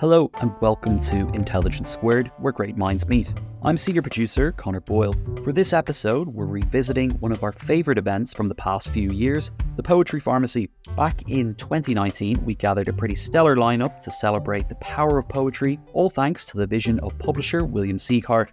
Hello and welcome to Intelligence Squared, where great minds meet. I'm senior producer Connor Boyle. For this episode, we're revisiting one of our favourite events from the past few years, the Poetry Pharmacy. Back in 2019, we gathered a pretty stellar lineup to celebrate the power of poetry, all thanks to the vision of publisher William Sieghart.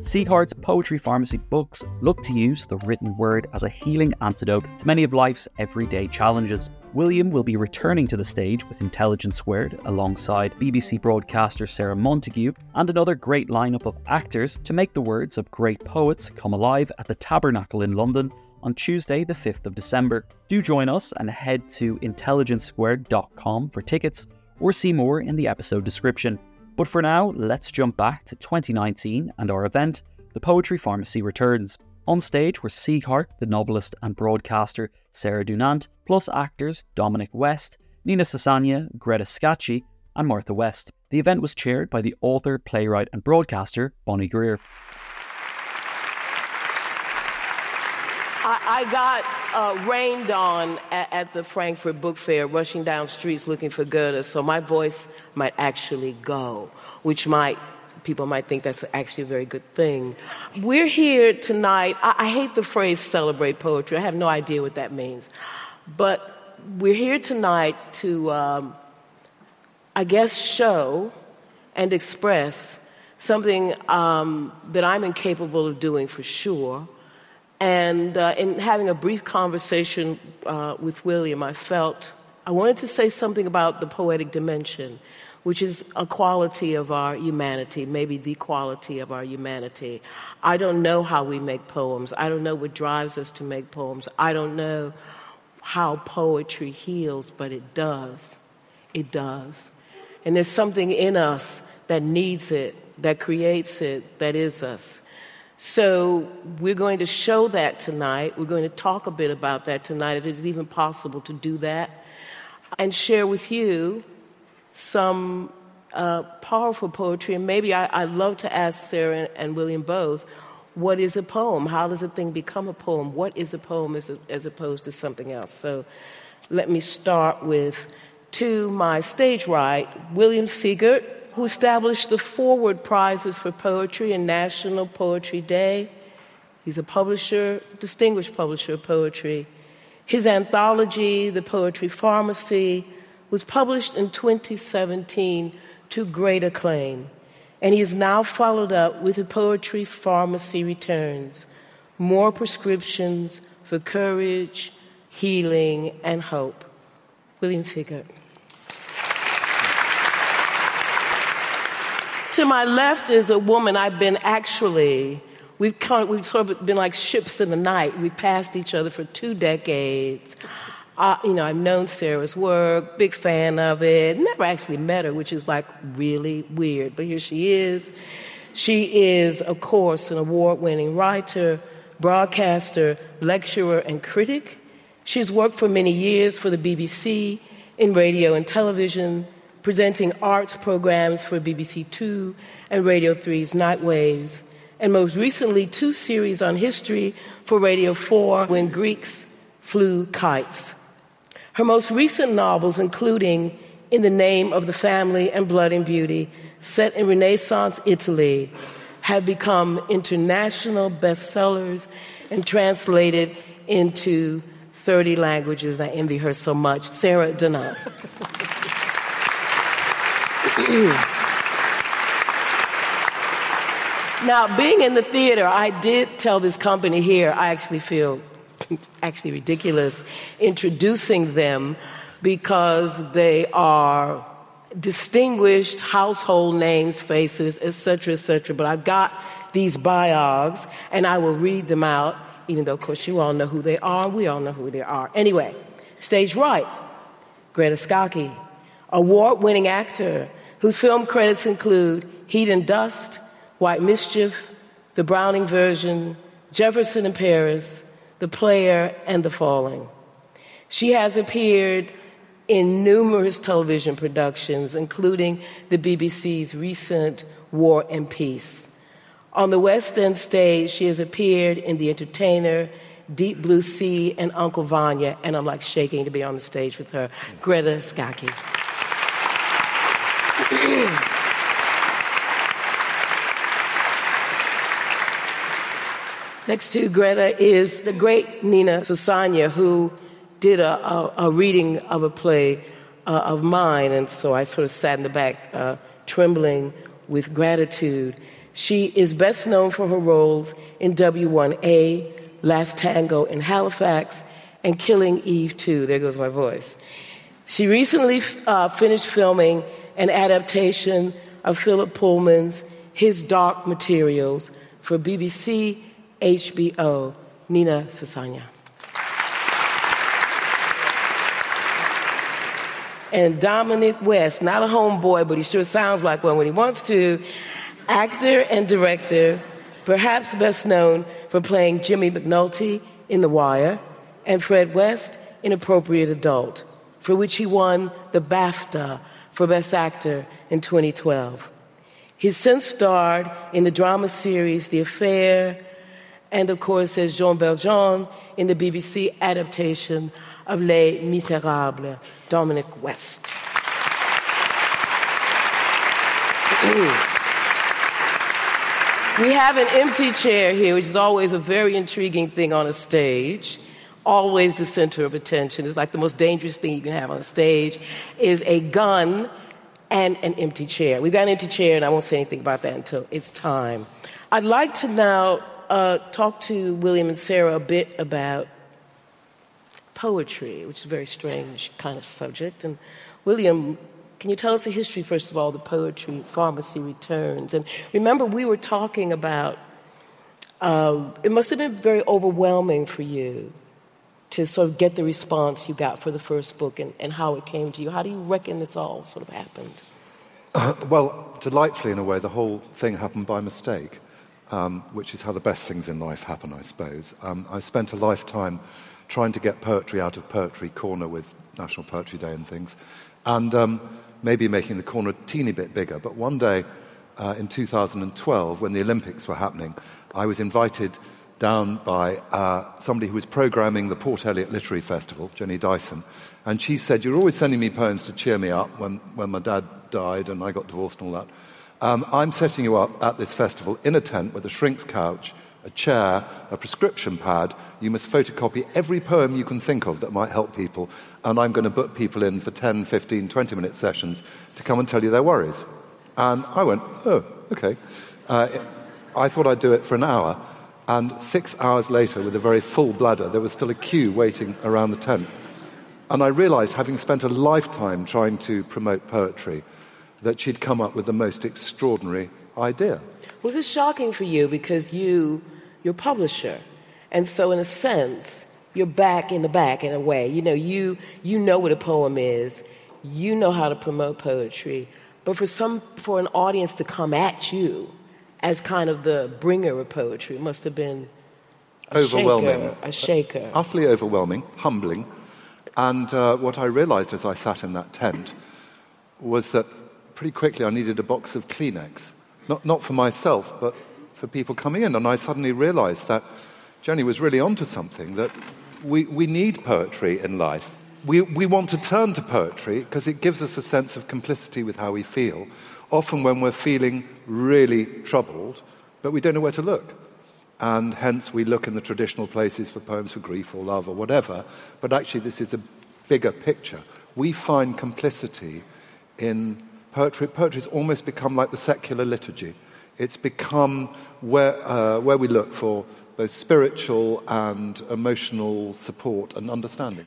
Sieghart's Poetry Pharmacy books look to use the written word as a healing antidote to many of life's everyday challenges. William will be returning to the stage with Intelligence Squared alongside BBC broadcaster Sarah Montague and another great lineup of actors to make the words of great poets come alive at the Tabernacle in London on Tuesday the 5th of December. Do join us and head to intelligencesquared.com for tickets or see more in the episode description. But for now, let's jump back to 2019 and our event, The Poetry Pharmacy Returns. On stage were Sieghart, the novelist and broadcaster Sarah Dunant, plus actors Dominic West, Nina Sosanya, Greta Scacchi and Martha West. The event was chaired by the author, playwright and broadcaster Bonnie Greer. I got rained on at the Frankfurt Book Fair, rushing down streets looking for Goethe, so my voice might actually go, which people might think that's actually a very good thing. We're here tonight. I hate the phrase celebrate poetry. I have no idea what that means. But we're here tonight to, I guess, show and express something that I'm incapable of doing for sure. And in having a brief conversation with William, I wanted to say something about the poetic dimension, which is a quality of our humanity, maybe the quality of our humanity. I don't know how we make poems. I don't know what drives us to make poems. I don't know how poetry heals, but it does. It does. And there's something in us that needs it, that creates it, that is us. So we're going to show that tonight. We're going to talk a bit about that tonight, if it's even possible to do that, and share with you some powerful poetry. And maybe I'd love to ask Sarah and William both, what is a poem? How does a thing become a poem? What is a poem as opposed to something else? So let me start with, to my stage right, William Sieghart, who established the Forward prizes for poetry and National Poetry Day. He's a publisher, distinguished publisher of poetry. His anthology, The Poetry Pharmacy, was published in 2017 to great acclaim, and he is now followed up with The Poetry Pharmacy Returns, more prescriptions for courage, healing, and hope. William Sieghart. To my left is a woman we've sort of been like ships in the night. We passed each other for 2 decades. I've known Sarah's work, big fan of it, never actually met her, which is like really weird. But here she is. She is, of course, an award-winning writer, broadcaster, lecturer, and critic. She's worked for many years for the BBC in radio and television, presenting arts programs for BBC Two and Radio 3's Nightwaves, and most recently 2 series on history for Radio Four, When Greeks Flew Kites. Her most recent novels, including In the Name of the Family and Blood and Beauty, set in Renaissance Italy, have become international bestsellers and translated into 30 languages. I envy her so much. Sarah Dunant. Now, being in the theater, I did tell this company here, I actually feel actually ridiculous introducing them because they are distinguished household names, faces, etc., etc. But I've got these biogs, and I will read them out, even though, of course, you all know who they are. We all know who they are. Anyway, stage right, Greta Scacchi, award-winning actor whose film credits include Heat and Dust, White Mischief, The Browning Version, Jefferson in Paris, The Player, and The Falling. She has appeared in numerous television productions, including the BBC's recent War and Peace. On the West End stage, she has appeared in The Entertainer, Deep Blue Sea, and Uncle Vanya, and I'm like shaking to be on the stage with her, Greta Scacchi. Next to Greta is the great Nina Sosanya, who did a reading of a play of mine, and so I sort of sat in the back trembling with gratitude. She is best known for her roles in W1A, Last Tango in Halifax, and Killing Eve 2. There goes my voice. She recently finished filming an adaptation of Philip Pullman's His Dark Materials for BBC, HBO. Nina Sosanya. And Dominic West, not a homeboy, but he sure sounds like one when he wants to, actor and director, perhaps best known for playing Jimmy McNulty in The Wire and Fred West in Appropriate Adult, for which he won the BAFTA for Best Actor in 2012. He's since starred in the drama series The Affair and, of course, as Jean Valjean in the BBC adaptation of Les Misérables, Dominic West. We have an empty chair here, which is always a very intriguing thing on a stage, always the center of attention. It's like the most dangerous thing you can have on a stage is a gun and an empty chair. We've got an empty chair, and I won't say anything about that until it's time. I'd like to now talk to William and Sarah a bit about poetry, which is a very strange kind of subject. And William, can you tell us the history, first of all, the Poetry Pharmacy returns? And remember, we were talking about, it must have been very overwhelming for you to sort of get the response you got for the first book and how it came to you. How do you reckon this all sort of happened? Well, delightfully, in a way, the whole thing happened by mistake, which is how the best things in life happen, I suppose. I spent a lifetime trying to get poetry out of Poetry Corner with National Poetry Day and things, and maybe making the corner a teeny bit bigger. But one day in 2012, when the Olympics were happening, I was invited down by somebody who was programming the Port Elliot Literary Festival, Jenny Dyson, and she said, "You're always sending me poems to cheer me up when my dad died and I got divorced and all that. I'm setting you up at this festival in a tent with a shrink's couch, a chair, a prescription pad. You must photocopy every poem you can think of that might help people, and I'm going to book people in for 10, 15, 20-minute sessions to come and tell you their worries." And I went, "Oh, okay." I thought I'd do it for an hour, and 6 hours later, with a very full bladder, there was still a queue waiting around the tent. And I realised, having spent a lifetime trying to promote poetry, that she'd come up with the most extraordinary idea. Was it shocking for you because you're a publisher, and so in a sense, you're back in the back in a way. You know, you know what a poem is, you know how to promote poetry, but for an audience to come at you as kind of the bringer of poetry must have been a shaker. Utterly overwhelming, humbling, and what I realised as I sat in that tent was that pretty quickly I needed a box of Kleenex. Not for myself, but for people coming in. And I suddenly realised that Jenny was really onto something, that we need poetry in life. We want to turn to poetry because it gives us a sense of complicity with how we feel, often when we're feeling really troubled, but we don't know where to look. And hence we look in the traditional places for poems for grief or love or whatever, but actually this is a bigger picture. We find complicity in Poetry's almost become like the secular liturgy. It's become where we look for both spiritual and emotional support and understanding.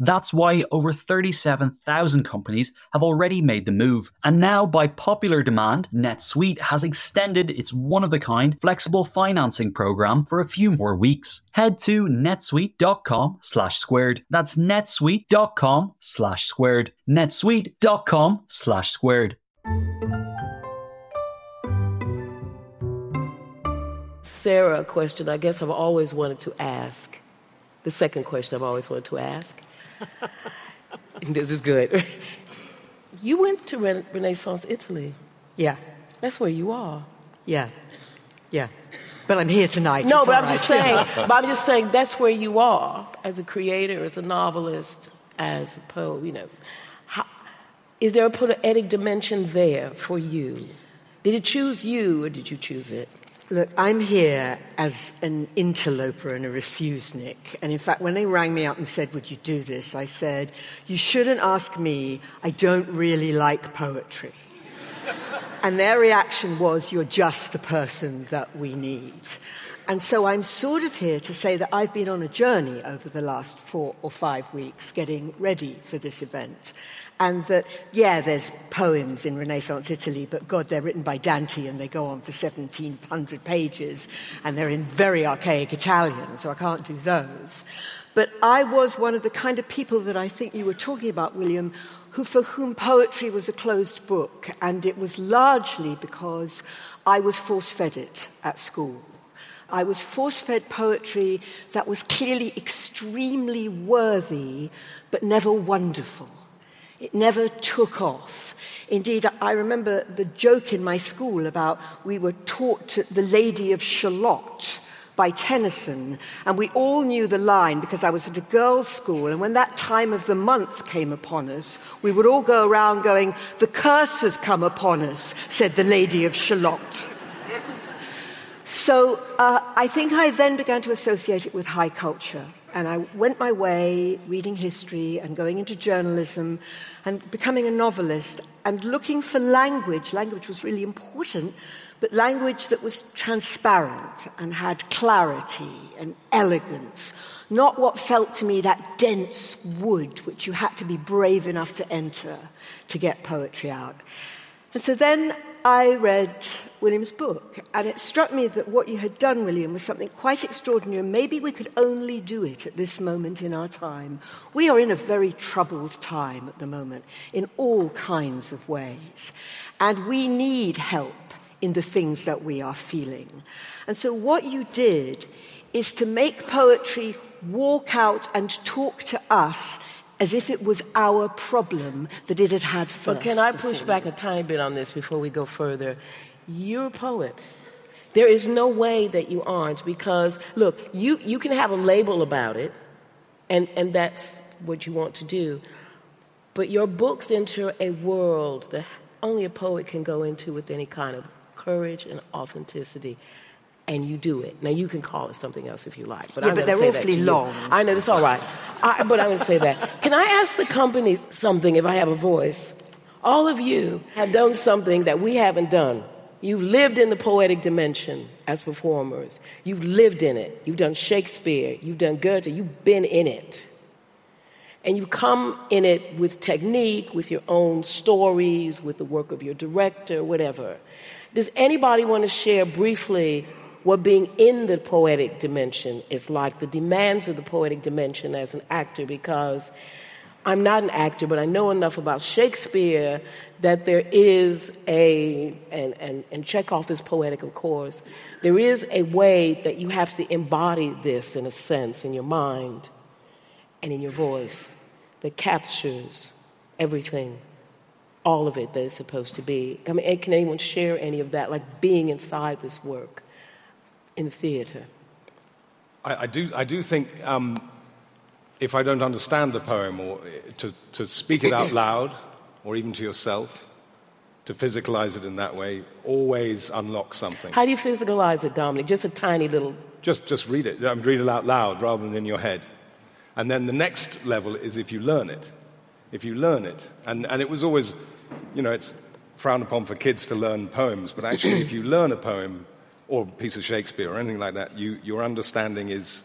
That's why over 37,000 companies have already made the move. And now, by popular demand, NetSuite has extended its one-of-a-kind flexible financing program for a few more weeks. Head to netsuite.com/squared. That's netsuite.com/squared. netsuite.com/squared. Sarah, a question I guess I've always wanted to ask. The second question I've always wanted to ask. This is good. You went to Renaissance Italy. Yeah. That's where you are. Yeah. Yeah. But I'm here tonight. No, but I'm just saying, that's where you are as a creator, as a novelist, as a poet, you know. Is there a poetic dimension there for you? Did it choose you or did you choose it? Look, I'm here as an interloper and a refusenik. And in fact, when they rang me up and said, would you do this? I said, you shouldn't ask me. I don't really like poetry. And their reaction was, you're just the person that we need. And so I'm sort of here to say that I've been on a journey over the last 4 or 5 weeks getting ready for this event. And that, yeah, there's poems in Renaissance Italy, but God, they're written by Dante and they go on for 1,700 pages and they're in very archaic Italian, so I can't do those. But I was one of the kind of people that I think you were talking about, William, for whom poetry was a closed book, and it was largely because I was force-fed it at school. I was force-fed poetry that was clearly extremely worthy, but never wonderful. It never took off. Indeed, I remember the joke in my school about we were taught the Lady of Shalott by Tennyson, and we all knew the line because I was at a girls' school, and when that time of the month came upon us, we would all go around going, "The curse has come upon us," said the Lady of Shalott. So I think I then began to associate it with high culture. And I went my way reading history and going into journalism and becoming a novelist and looking for language. Language was really important, but language that was transparent and had clarity and elegance, not what felt to me that dense wood which you had to be brave enough to enter to get poetry out. And so then I read William's book, and it struck me that what you had done, William, was something quite extraordinary, and maybe we could only do it at this moment in our time. We are in a very troubled time at the moment, in all kinds of ways, and we need help in the things that we are feeling. And so what you did is to make poetry walk out and talk to us as if it was our problem that it had had first. But can I push back a tiny bit on this before we go further? You're a poet. There is no way that you aren't, because, look, you can have a label about it, and that's what you want to do, but your books enter a world that only a poet can go into with any kind of courage and authenticity. And you do it. Now, you can call it something else if you like. But yeah, I'm but they're say awfully long. I know, that's all right. But I'm going to say that. Can I ask the company something if I have a voice? All of you have done something that we haven't done. You've lived in the poetic dimension as performers. You've lived in it. You've done Shakespeare. You've done Goethe. You've been in it. And you come in it with technique, with your own stories, with the work of your director, whatever. Does anybody want to share briefly what being in the poetic dimension is like, the demands of the poetic dimension as an actor? Because I'm not an actor, but I know enough about Shakespeare that there is and Chekhov is poetic, of course, there is a way that you have to embody this, in a sense, in your mind and in your voice that captures everything, all of it that it's supposed to be. I mean, can anyone share any of that, like being inside this work in the theater? I do think... if I don't understand the poem, or to speak it out loud, or even to yourself, to physicalize it in that way, always unlocks something. How do you physicalize it, Dominic? Just a tiny little... Just read it. Read it out loud rather than in your head. And then the next level is if you learn it. If you learn it. And it was always, you know, it's frowned upon for kids to learn poems, but actually if you learn a poem or a piece of Shakespeare or anything like that, your understanding is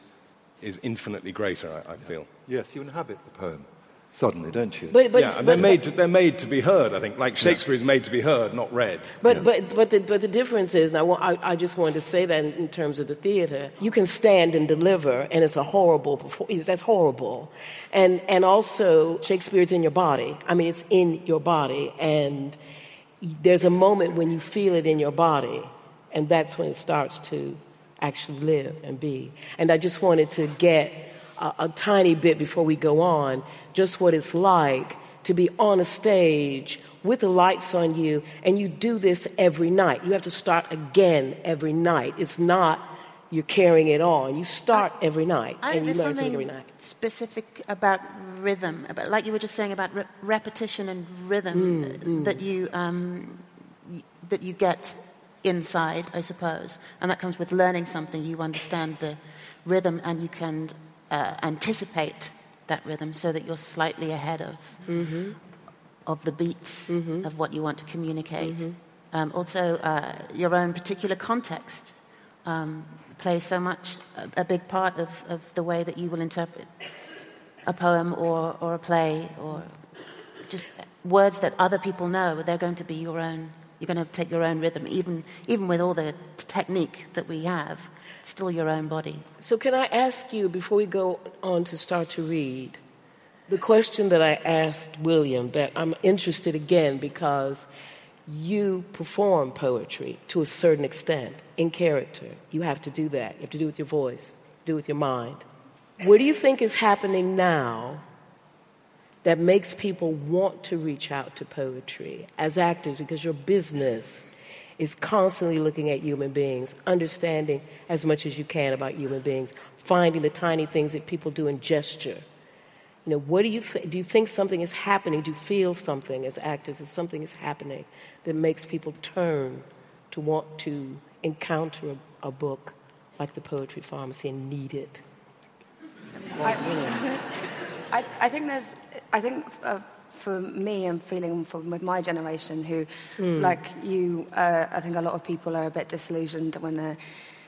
infinitely greater, I feel. Yes, you inhabit the poem suddenly, don't you? But they're made to be heard, I think. Like Shakespeare is made to be heard, not read. But the difference is, and I just wanted to say that in terms of the theatre, you can stand and deliver, and it's a horrible performance. That's horrible. And also, Shakespeare's in your body. I mean, it's in your body, and there's a moment when you feel it in your body, and that's when it starts to actually live and be. And I just wanted to get a tiny bit before we go on, just what it's like to be on a stage with the lights on you, and you do this every night. You have to start again every night. It's not you're carrying it on. You start every night, and you learn something every night. Specific about rhythm, about, like you were just saying about repetition and rhythm that you that you get inside, I suppose, and that comes with learning something. You understand the rhythm, and you can anticipate that rhythm so that you're slightly ahead of the beats of what you want to communicate. Also, your own particular context plays so much a big part of the way that you will interpret a poem or a play, or just words that other people know. They're going to be your own. You're going to take your own rhythm, even with all the technique that we have, still your own body. So can I ask you, before we go on to start to read, the question that I asked William, that I'm interested again because you perform poetry to a certain extent, in character. You have to do that. You have to do it with your voice, do it with your mind. What do you think is happening now that makes people want to reach out to poetry as actors, because your business is constantly looking at human beings, understanding as much as you can about human beings, finding the tiny things that people do in gesture. You know, what do you think something is happening? Do you feel something as actors that something is happening that makes people turn to want to encounter a book like the Poetry Pharmacy and need it? I think for me, I'm feeling with my generation who, like you, I think a lot of people are a bit disillusioned when they're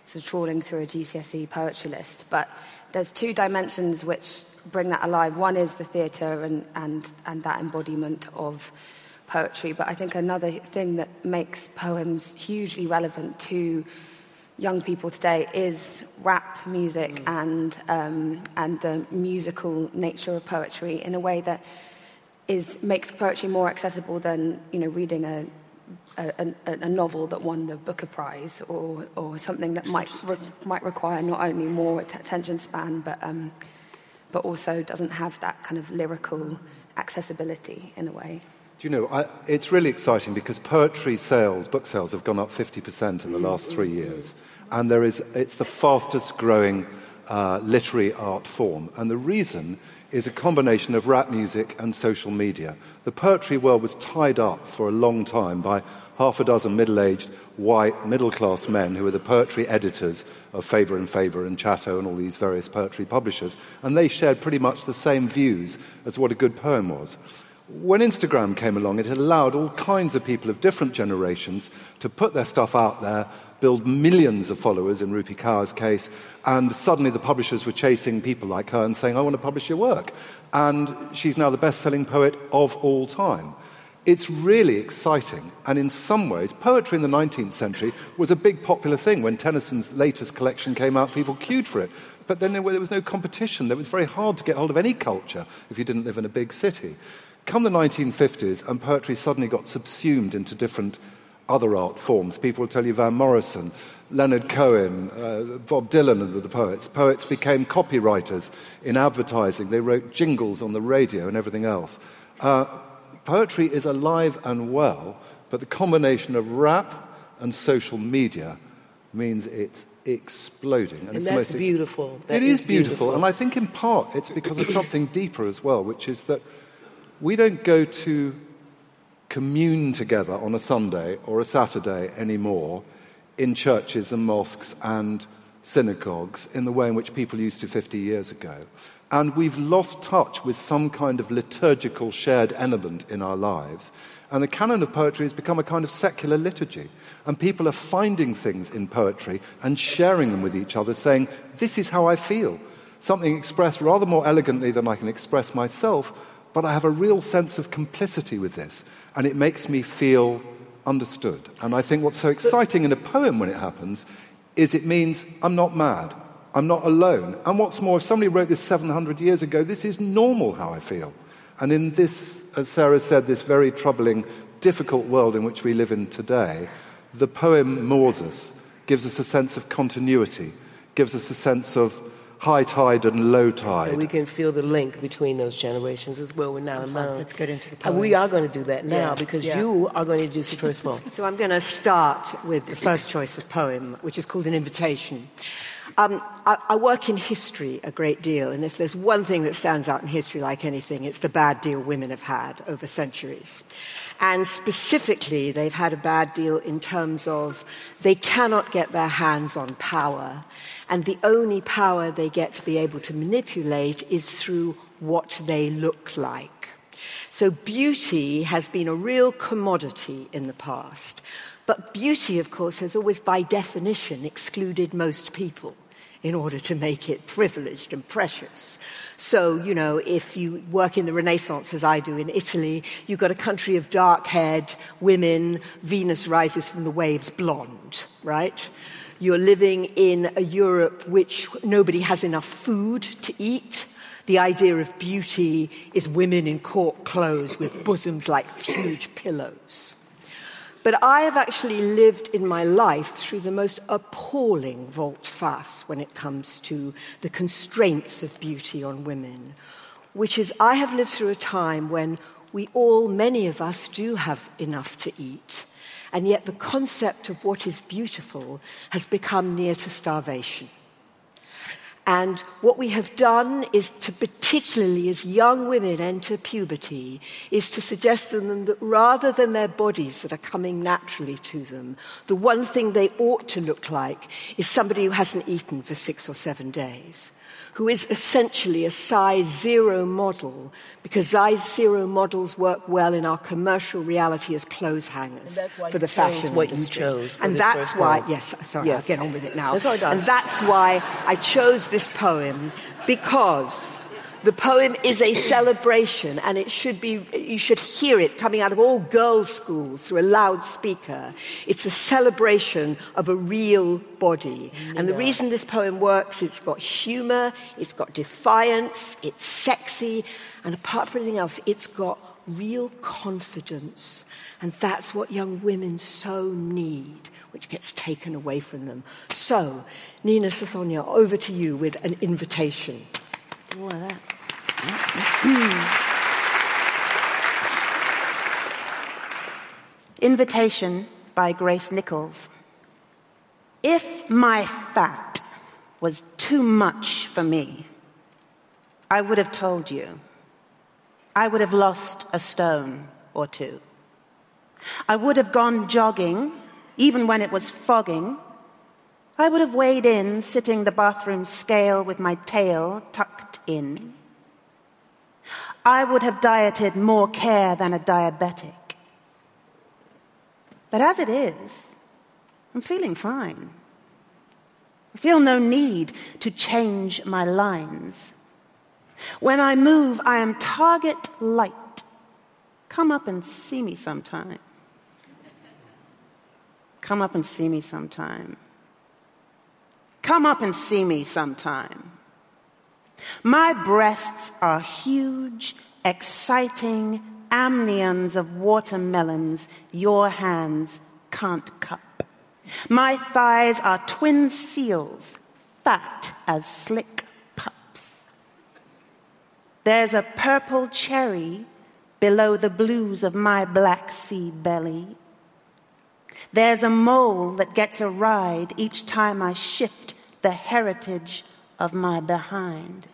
sort of trawling through a GCSE poetry list. But there's two dimensions which bring that alive. One is the theatre and that embodiment of poetry. But I think another thing that makes poems hugely relevant to young people today is rap music and the musical nature of poetry in a way that makes poetry more accessible than, you know, reading a novel that won the Booker Prize or something that might require not only more attention span but also doesn't have that kind of lyrical accessibility in a way. Do you know, it's really exciting because poetry sales, book sales, have gone up 50% in the last 3 years. And it's the fastest growing literary art form. And the reason is a combination of rap music and social media. The poetry world was tied up for a long time by half a dozen middle-aged, white, middle-class men who were the poetry editors of Faber and Faber and Chatto and all these various poetry publishers. And they shared pretty much the same views as what a good poem was. When Instagram came along, it allowed all kinds of people of different generations to put their stuff out there, build millions of followers in Rupi Kaur's case, and suddenly the publishers were chasing people like her and saying, I want to publish your work. And she's now the best-selling poet of all time. It's really exciting, and in some ways, poetry in the 19th century was a big popular thing. When Tennyson's latest collection came out, people queued for it. But then there was no competition. It was very hard to get hold of any culture if you didn't live in a big city. Come the 1950s, and poetry suddenly got subsumed into different other art forms. People will tell you Van Morrison, Leonard Cohen, Bob Dylan and the poets. Poets became copywriters in advertising. They wrote jingles on the radio and everything else. Poetry is alive and well, but the combination of rap and social media means it's exploding. And it's that's beautiful. It is beautiful. And I think in part it's because of something deeper as well, which is that we don't go to commune together on a Sunday or a Saturday anymore in churches and mosques and synagogues in the way in which people used to 50 years ago. And we've lost touch with some kind of liturgical shared element in our lives. And the canon of poetry has become a kind of secular liturgy. And people are finding things in poetry and sharing them with each other, saying, this is how I feel. Something expressed rather more elegantly than I can express myself, but I have a real sense of complicity with this. And it makes me feel understood. And I think what's so exciting in a poem when it happens is it means I'm not mad. I'm not alone. And what's more, if somebody wrote this 700 years ago, this is normal how I feel. And in this, as Sarah said, this very troubling, difficult world in which we live in today, the poem moors us, gives us a sense of continuity, gives us a sense of high tide and low tide. And we can feel the link between those generations as well. We're not alone. Let's get into the poems. And we are going to do that now because you are going to do the first poem. So I'm going to start with the first choice of poem, which is called An Invitation. I work in history a great deal, and if there's one thing that stands out in history like anything, it's the bad deal women have had over centuries. And specifically, they've had a bad deal in terms of they cannot get their hands on power, and the only power they get to be able to manipulate is through what they look like. So beauty has been a real commodity in the past. But beauty, of course, has always, by definition, excluded most people in order to make it privileged and precious. So, you know, if you work in the Renaissance, as I do in Italy, you've got a country of dark-haired women, Venus rises from the waves, blonde, right? You're living in a Europe which nobody has enough food to eat. The idea of beauty is women in court clothes with bosoms like huge pillows. But I have actually lived in my life through the most appalling volte face when it comes to the constraints of beauty on women, which is I have lived through a time when many of us, do have enough to eat, and yet the concept of what is beautiful has become near to starvation. And what we have done is to, particularly as young women enter puberty, is to suggest to them that rather than their bodies that are coming naturally to them, the one thing they ought to look like is somebody who hasn't eaten for 6 or 7 days, who is essentially a size zero model, because size zero models work well in our commercial reality as clothes hangers for the fashion industry. And that's why, I'll get on with it now. And that's why I chose this poem, because the poem is a celebration, and it should be, you should hear it coming out of all girls' schools through a loudspeaker. It's a celebration of a real body. And the reason this poem works, it's got humor, it's got defiance, it's sexy, and apart from anything else, it's got real confidence. And that's what young women so need, which gets taken away from them. So, Nina Sosanya, over to you with An Invitation. All of that. Invitation by Grace Nichols. If my fat was too much for me, I would have told you. I would have lost a stone or two. I would have gone jogging, even when it was fogging. I would have weighed in, sitting the bathroom scale with my tail tucked in. I would have dieted more care than a diabetic. But as it is, I'm feeling fine. I feel no need to change my lines. When I move, I am target light. Come up and see me sometime. Come up and see me sometime. Come up and see me sometime. My breasts are huge, exciting amnions of watermelons your hands can't cup. My thighs are twin seals, fat as slick pups. There's a purple cherry below the blues of my Black Sea belly. There's a mole that gets a ride each time I shift the heritage of my behind.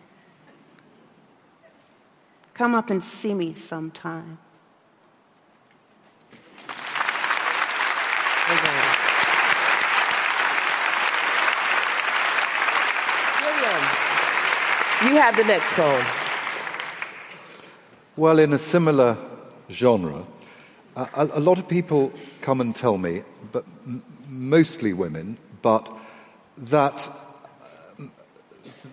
Come up and see me sometime. William, you have the next poem. Well, in a similar genre, a lot of people come and tell me, but mostly women, but that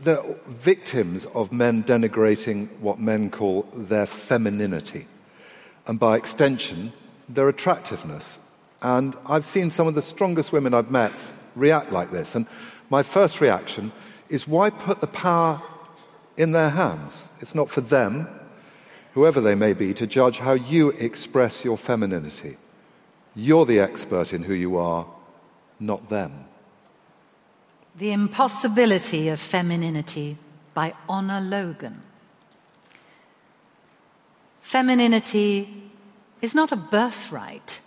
they're victims of men denigrating what men call their femininity, and by extension, their attractiveness. And I've seen some of the strongest women I've met react like this. And my first reaction is, why put the power in their hands? It's not for them, whoever they may be, to judge how you express your femininity. You're the expert in who you are, not them. The Impossibility of Femininity by Honor Logan. Femininity is not a birthright,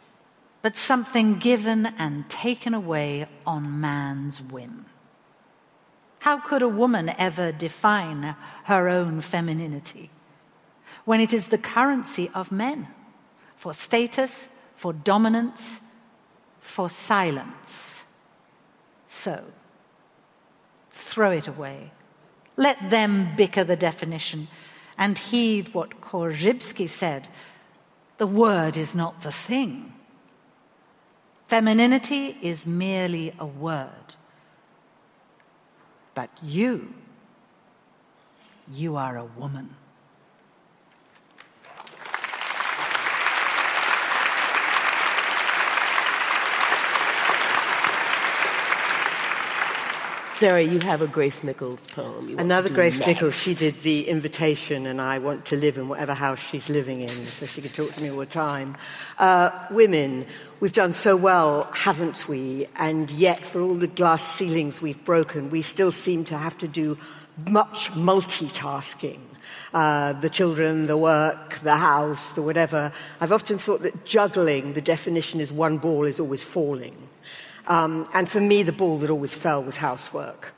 but something given and taken away on man's whim. How could a woman ever define her own femininity when it is the currency of men, for status, for dominance, for silence? So, throw it away. Let them bicker the definition, and heed what Korzybski said: the word is not the thing. Femininity is merely a word. But you are a woman. Sarah, you have a Grace Nichols poem. Another Grace Nichols. She did The Invitation, and I want to live in whatever house she's living in, so she can talk to me all the time. Women, we've done so well, haven't we? And yet, for all the glass ceilings we've broken, we still seem to have to do much multitasking. The children, the work, the house, the whatever. I've often thought that juggling, the definition is one ball is always falling. And for me, the ball that always fell was housework,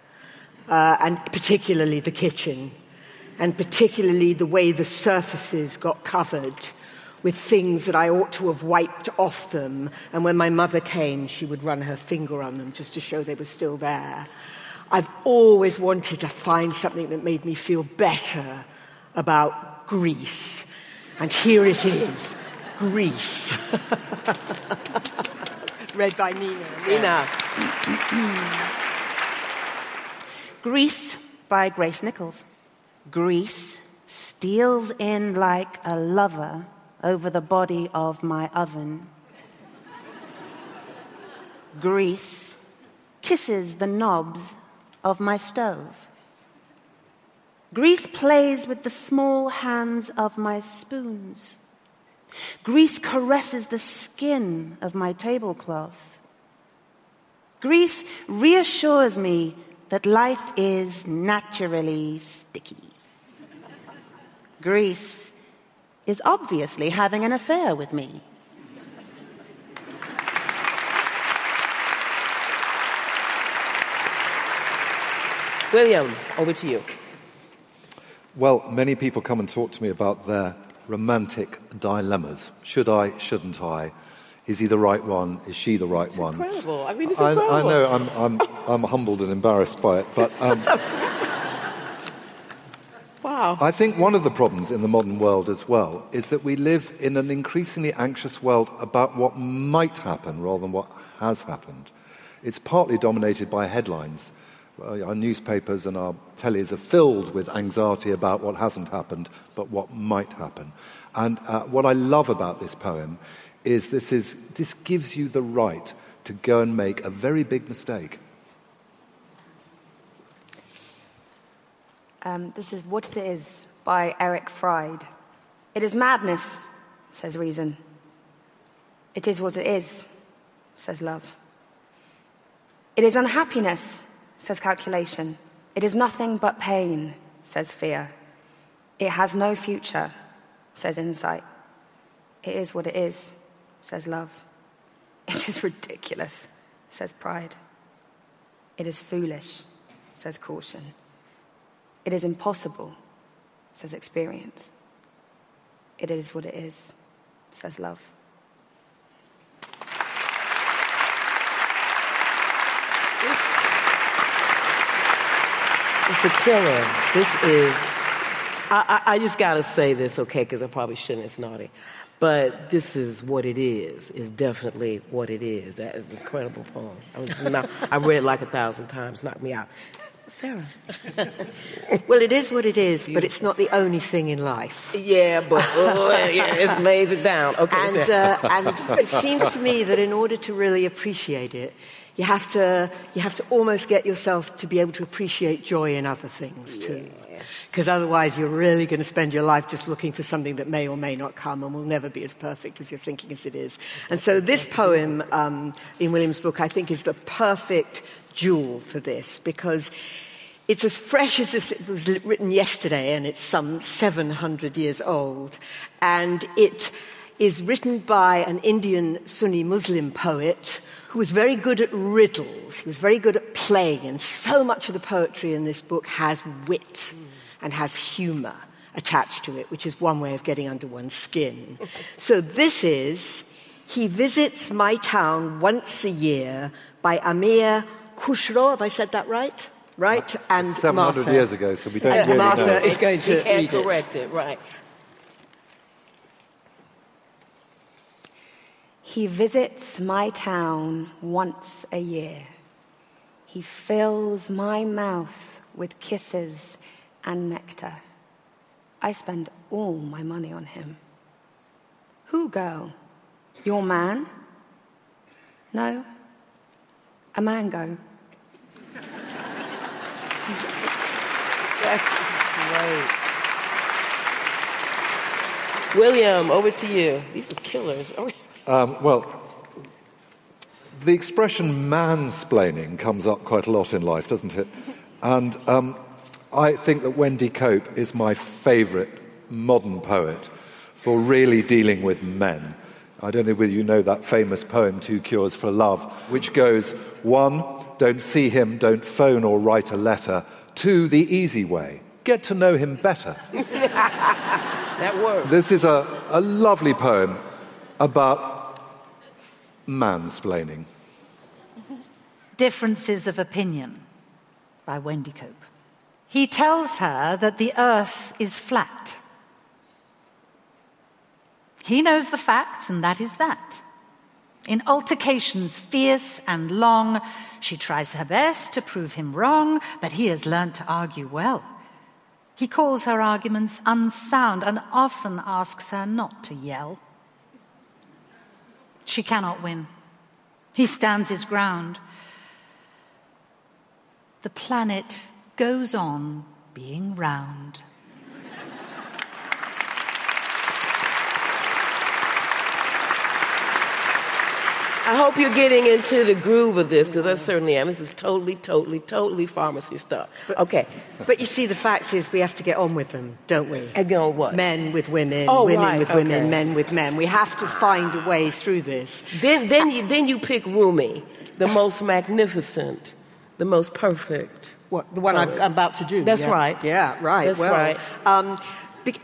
and particularly the kitchen, and particularly the way the surfaces got covered with things that I ought to have wiped off them. And when my mother came, she would run her finger on them just to show they were still there. I've always wanted to find something that made me feel better about Greece. And here it is, Greece. Read by Nina. Nina. Grease by Grace Nichols. Grease steals in like a lover over the body of my oven. Grease kisses the knobs of my stove. Grease plays with the small hands of my spoons. Grease caresses the skin of my tablecloth. Grease reassures me that life is naturally sticky. Grease is obviously having an affair with me. William, over to you. Well, many people come and talk to me about their romantic dilemmas. Should I? Shouldn't I? Is he the right one? Is she the right one? Incredible. I mean, it's incredible. I know. I'm humbled and embarrassed by it. But wow. I think one of the problems in the modern world as well is that we live in an increasingly anxious world about what might happen rather than what has happened. It's partly dominated by headlines. Our newspapers and our tellies are filled with anxiety about what hasn't happened, but what might happen. And what I love about this poem is this gives you the right to go and make a very big mistake. This is What It Is by Eric Fried. It is madness, says reason. It is what it is, says love. It is unhappiness, says calculation. It is nothing but pain, says fear. It has no future, says insight. It is what it is, says love. It is ridiculous, says pride. It is foolish, says caution. It is impossible, says experience. It is what it is, says love. It's a killer. This is... I just got to say this, okay, because I probably shouldn't. It's naughty. But this is what it is. It's definitely what it is. That is an incredible poem. I read it like 1,000 times. Knocked me out. Sarah. Well, it is what it is, but it's not the only thing in life. Yeah, but it lays it down. Okay. And it seems to me that in order to really appreciate it, you have to almost get yourself to be able to appreciate joy in other things too. Because otherwise you're really going to spend your life just looking for something that may or may not come and will never be as perfect as you're thinking as it is. And so this poem in William's book, I think, is the perfect jewel for this, because it's as fresh as if it was written yesterday, and it's some 700 years old. And it is written by an Indian Sunni Muslim poet who was very good at riddles. He was very good at playing, and so much of the poetry in this book has wit and has humor attached to it, which is one way of getting under one's skin. So this is, he visits my town once a year by Amir Khusro. Have I said that right? Right? And 700 Martha. Years ago, so we don't really Martha know. Is going to read it. Correct it, right. He visits my town once a year. He fills my mouth with kisses and nectar. I spend all my money on him. Who, girl? Your man? No, a mango. That's great. William, over to you. These are killers. Well, the expression mansplaining comes up quite a lot in life, doesn't it? And I think that Wendy Cope is my favourite modern poet for really dealing with men. I don't know whether you know that famous poem, 2 Cures for Love, which goes, 1, don't see him, don't phone or write a letter. 2, the easy way, get to know him better. That works. This is a lovely poem about mansplaining. Differences of Opinion by Wendy Cope. He tells her that the earth is flat. He knows the facts, and that is that. In altercations fierce and long, she tries her best to prove him wrong, but he has learnt to argue well. He calls her arguments unsound and often asks her not to yell. She cannot win. He stands his ground. The planet goes on being round. I hope you're getting into the groove of this, because I certainly am. This is totally pharmacy stuff. Okay. But you see, the fact is we have to get on with them, don't we? And go on what? Men with women, women right, with women, men with men. We have to find a way through this. Then you pick Rumi, the most magnificent, the most perfect. What, the one poet. I'm about to do? That's right. Yeah, right. That's right.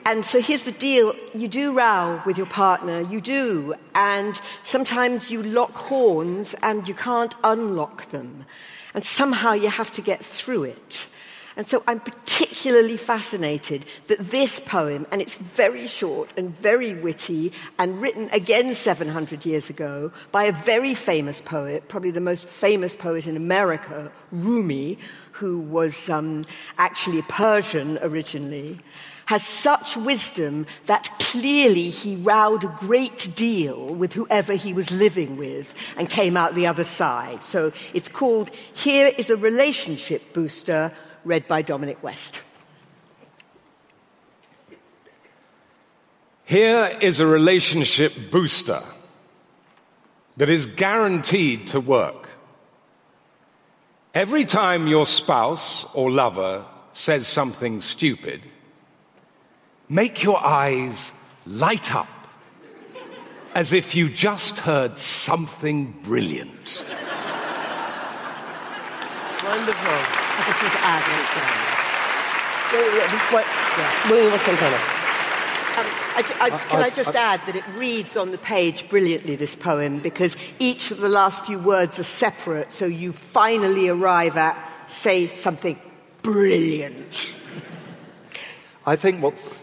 And so here's the deal. You do row with your partner, you do, and sometimes you lock horns and you can't unlock them. And somehow you have to get through it. And so I'm particularly fascinated that this poem, and it's very short and very witty and written again 700 years ago by a very famous poet, probably the most famous poet in America, Rumi, who was actually Persian originally, has such wisdom that clearly he rowed a great deal with whoever he was living with and came out the other side. So it's called Here is a Relationship Booster, read by Dominic West. Here is a relationship booster that is guaranteed to work. Every time your spouse or lover says something stupid, make your eyes light up as if you just heard something brilliant. Wonderful. This is admirable. Can I just add that it reads on the page brilliantly, this poem, because each of the last few words are separate, so you finally arrive at, say something brilliant. I think what's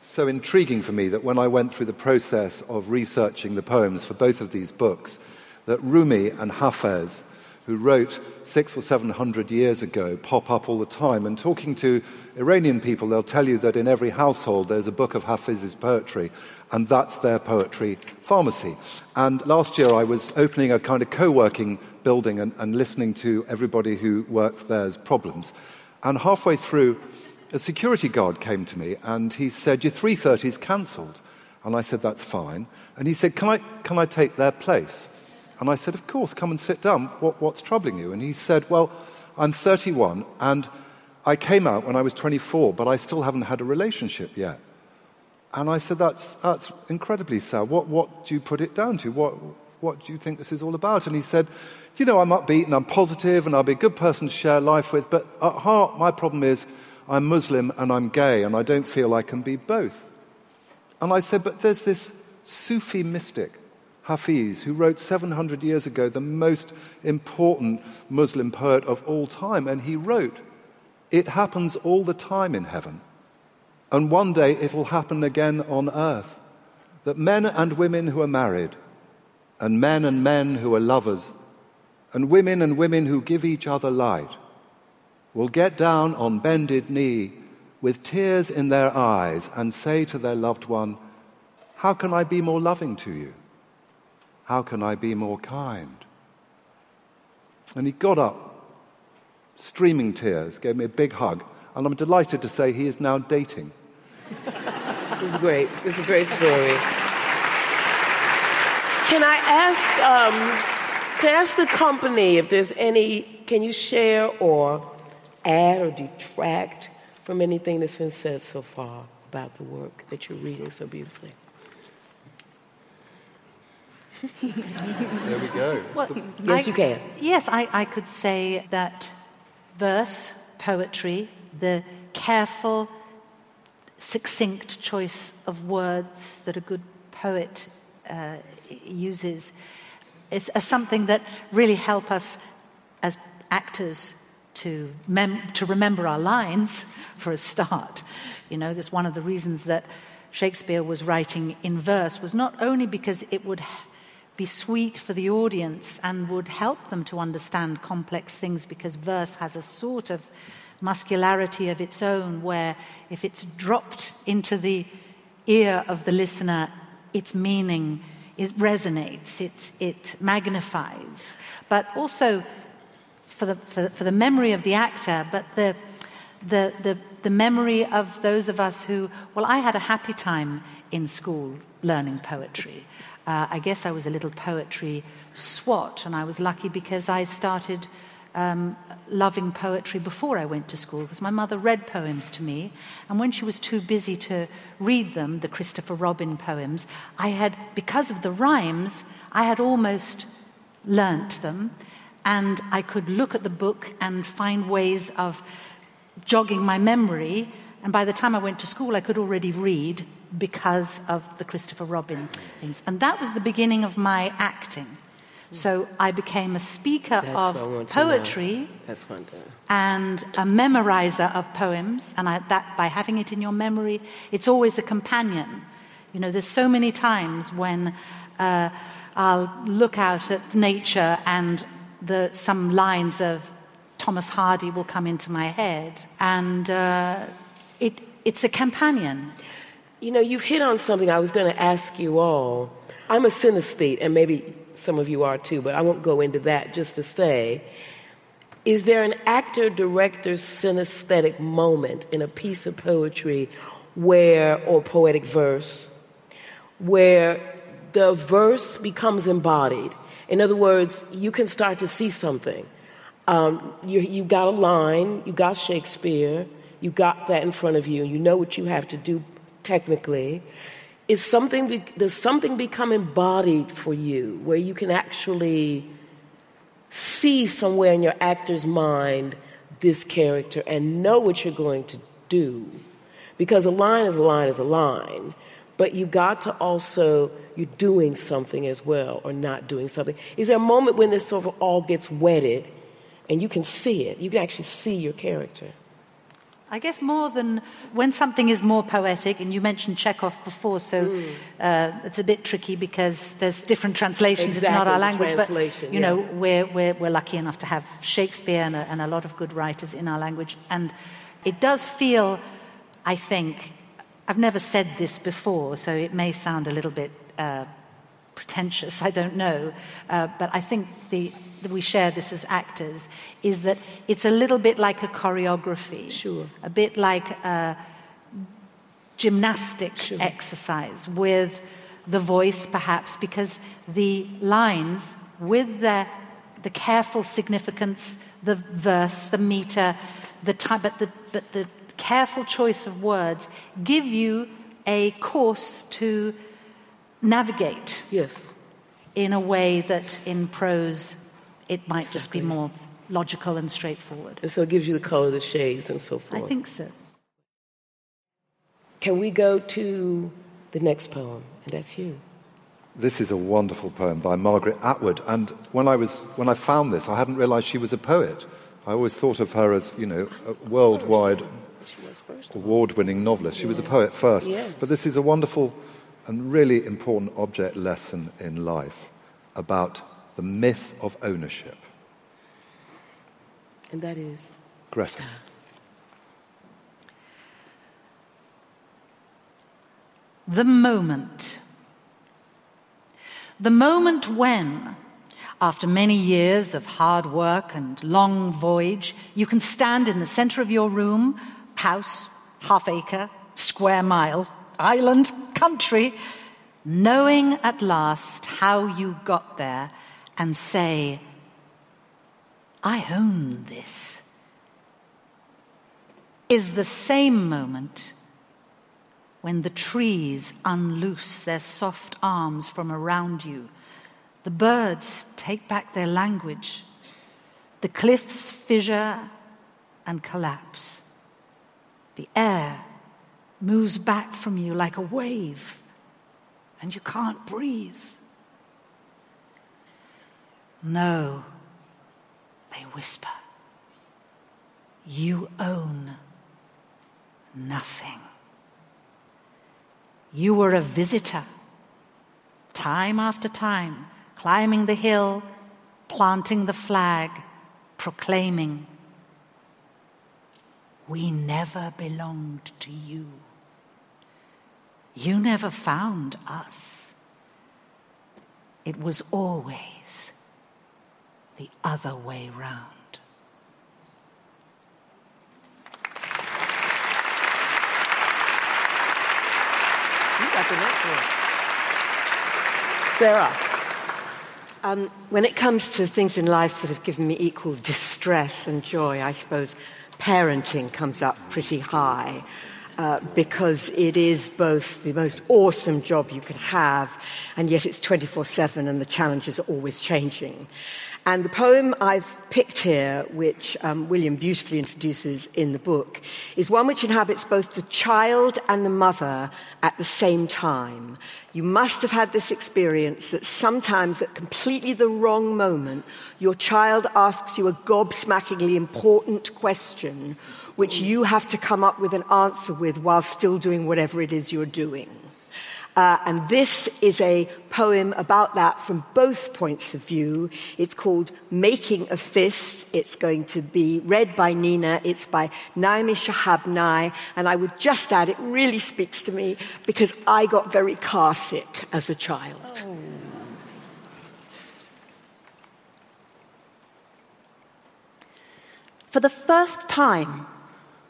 so intriguing for me that when I went through the process of researching the poems for both of these books, that Rumi and Hafez, who wrote 600 or 700 years ago, pop up all the time. And talking to Iranian people, they'll tell you that in every household there's a book of Hafiz's poetry, and that's their Poetry Pharmacy. And last year I was opening a kind of co-working building and listening to everybody who works there's problems. And halfway through, a security guard came to me and he said, "Your 3:30 is cancelled." And I said, "That's fine." And he said, "Can I take their place?" And I said, "Of course, come and sit down. What's troubling you?" And he said, "Well, I'm 31, and I came out when I was 24, but I still haven't had a relationship yet." And I said, that's incredibly sad. What do you put it down to? What do you think this is all about?" And he said, "You know, I'm upbeat and I'm positive and I'll be a good person to share life with, but at heart, my problem is I'm Muslim and I'm gay and I don't feel I can be both." And I said, "But there's this Sufi mystic, Hafiz, who wrote 700 years ago the most important Muslim poet of all time, and he wrote, 'It happens all the time in heaven, and one day it'll happen again on earth, that men and women who are married, and men who are lovers, and women who give each other light, will get down on bended knee with tears in their eyes and say to their loved one, 'How can I be more loving to you? How can I be more kind?'" And he got up, streaming tears, gave me a big hug, and I'm delighted to say he is now dating. This is great. It's a great story. Can I ask the company if there's any? Can you share or add or detract from anything that's been said so far about the work that you're reading so beautifully? There we go. Well, yes, you can. Yes, I could say that verse, poetry, the careful, succinct choice of words that a good poet uses is something that really help us as actors to remember our lines for a start. You know, that's one of the reasons that Shakespeare was writing in verse, was not only because it would be sweet for the audience and would help them to understand complex things, because verse has a sort of muscularity of its own where if it's dropped into the ear of the listener, its meaning, it resonates, it magnifies. But also for the memory of the actor, but the memory of those of us who, well, I had a happy time in school learning poetry. I guess I was a little poetry swot, and I was lucky because I started loving poetry before I went to school, because my mother read poems to me, and when she was too busy to read them, the Christopher Robin poems, because of the rhymes, I had almost learnt them, and I could look at the book and find ways of jogging my memory, and by the time I went to school, I could already read because of the Christopher Robin things. And that was the beginning of my acting. So I became a speaker of poetry and a memorizer of poems. And by having it in your memory, it's always a companion. You know, there's so many times when I'll look out at nature and some lines of Thomas Hardy will come into my head. And it's a companion. You know, you've hit on something I was going to ask you all. I'm a synesthete, and maybe some of you are too, but I won't go into that, just to say, is there an actor-director's synesthetic moment in a piece of poetry or poetic verse where the verse becomes embodied. In other words, you can start to see something. You got a line, you got Shakespeare, you got that in front of you, you know what you have to do technically. Does something become embodied for you where you can actually see somewhere in your actor's mind this character and know what you're going to do? Because a line is a line is a line, but you got to also, you're doing something as well or not doing something. Is there a moment when this sort of all gets wedded and you can see it? You can actually see your character. I guess more than when something is more poetic, and you mentioned Chekhov before, so it's a bit tricky because there's different translations. Exactly, it's not our language, but you know, we're lucky enough to have Shakespeare and a lot of good writers in our language, and it does feel, I think, I've never said this before, so it may sound a little bit pretentious, I don't know, but I think that we share this as actors, is that it's a little bit like a choreography. Sure. A bit like a gymnastic exercise with the voice, perhaps, because the lines with the careful significance, the verse, the meter, the time, but the careful choice of words give you a course to navigate. Yes. In a way that in prose it might just be more logical and straightforward. And so it gives you the color, the shades, and so forth. I think so. Can we go to the next poem? And that's you. This is a wonderful poem by Margaret Atwood. And when I found this, I hadn't realized she was a poet. I always thought of her as, you know, a worldwide award-winning novelist. She was a poet first. Yes. But this is a wonderful and really important object lesson in life about the myth of ownership. And that is? Greta. The moment. The moment when, after many years of hard work and long voyage, you can stand in the center of your room, house, half acre, square mile, island, country, knowing at last how you got there, and say, I own this, is the same moment when the trees unloose their soft arms from around you, the birds take back their language, the cliffs fissure and collapse, the air moves back from you like a wave, and you can't breathe. No, they whisper. You own nothing. You were a visitor, time after time, climbing the hill, planting the flag, proclaiming, we never belonged to you. You never found us. It was always the other way round. You got the next one. Sarah. When it comes to things in life that have given me equal distress and joy, I suppose parenting comes up pretty high. Because it is both the most awesome job you could have, and yet it's 24/7 and the challenges are always changing. And the poem I've picked here, which William beautifully introduces in the book, is one which inhabits both the child and the mother at the same time. You must have had this experience that sometimes at completely the wrong moment, your child asks you a gobsmackingly important question which you have to come up with an answer with while still doing whatever it is you're doing. And this is a poem about that from both points of view. It's called Making a Fist. It's going to be read by Nina. It's by Naomi Shahab Nye. And I would just add, it really speaks to me because I got very car sick as a child. Oh. For the first time,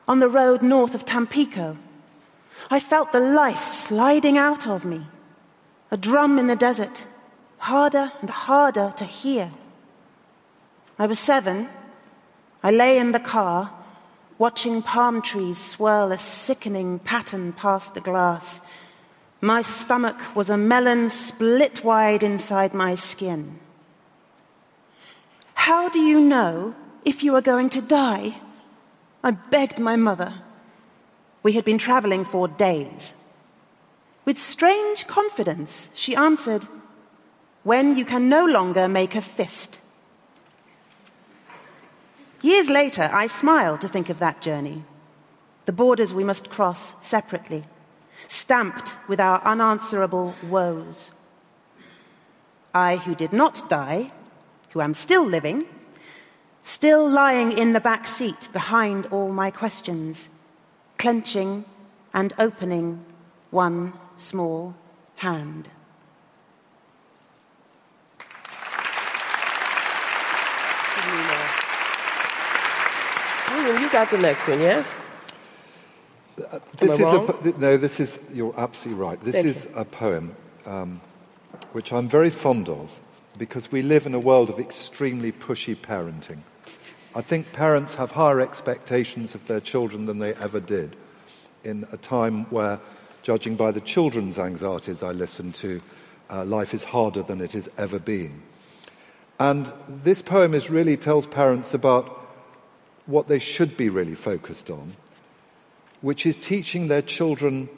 on the road north of Tampico, I felt the life sliding out of me, a drum in the desert, harder and harder to hear. I was 7. I lay in the car, watching palm trees swirl a sickening pattern past the glass. My stomach was a melon split wide inside my skin. How do you know if you are going to die? I begged my mother. We had been traveling for days. With strange confidence, she answered, "When you can no longer make a fist." Years later, I smiled to think of that journey. The borders we must cross separately, stamped with our unanswerable woes. I who did not die, who am still living, still lying in the back seat behind all my questions, clenching and opening one small hand. William, you got the next one, yes? You're absolutely right. This is a poem which I'm very fond of because we live in a world of extremely pushy parenting. I think parents have higher expectations of their children than they ever did in a time where, judging by the children's anxieties I listen to, life is harder than it has ever been. And this poem really tells parents about what they should be really focused on, which is teaching their children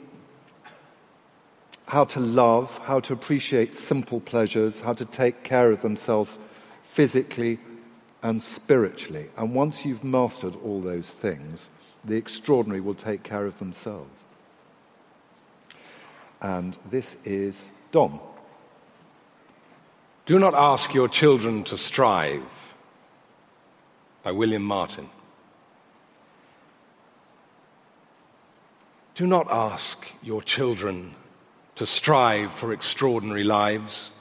how to love, how to appreciate simple pleasures, how to take care of themselves physically and spiritually. And once you've mastered all those things, the extraordinary will take care of themselves. And this is Dom. Do Not Ask Your Children to Strive, by William Martin. Do not ask your children to strive for extraordinary lives.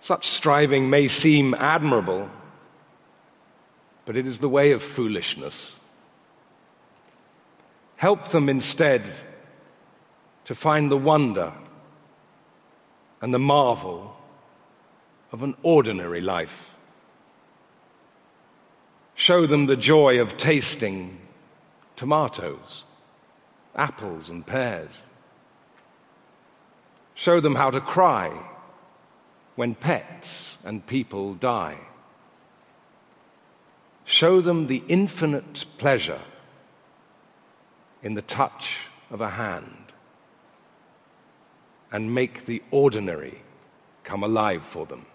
Such striving may seem admirable, but it is the way of foolishness. Help them instead to find the wonder and the marvel of an ordinary life. Show them the joy of tasting tomatoes, apples and pears. Show them how to cry when pets and people die. Show them the infinite pleasure in the touch of a hand, and make the ordinary come alive for them.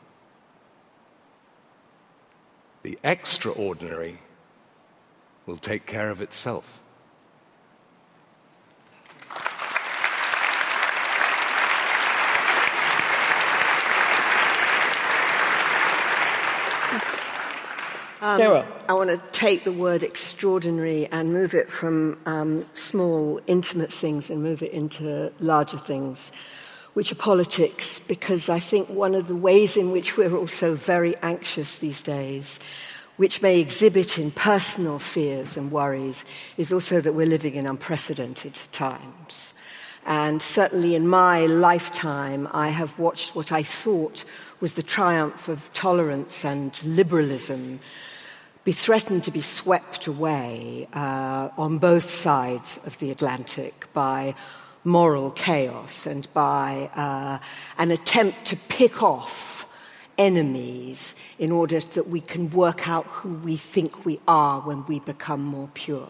The extraordinary will take care of itself. Sarah. I want to take the word extraordinary and move it from small, intimate things and move it into larger things, which are politics, because I think one of the ways in which we're also very anxious these days, which may exhibit in personal fears and worries, is also that we're living in unprecedented times. And certainly in my lifetime, I have watched what I thought was the triumph of tolerance and liberalism be threatened to be swept away on both sides of the Atlantic by moral chaos and by an attempt to pick off enemies in order that we can work out who we think we are when we become more pure.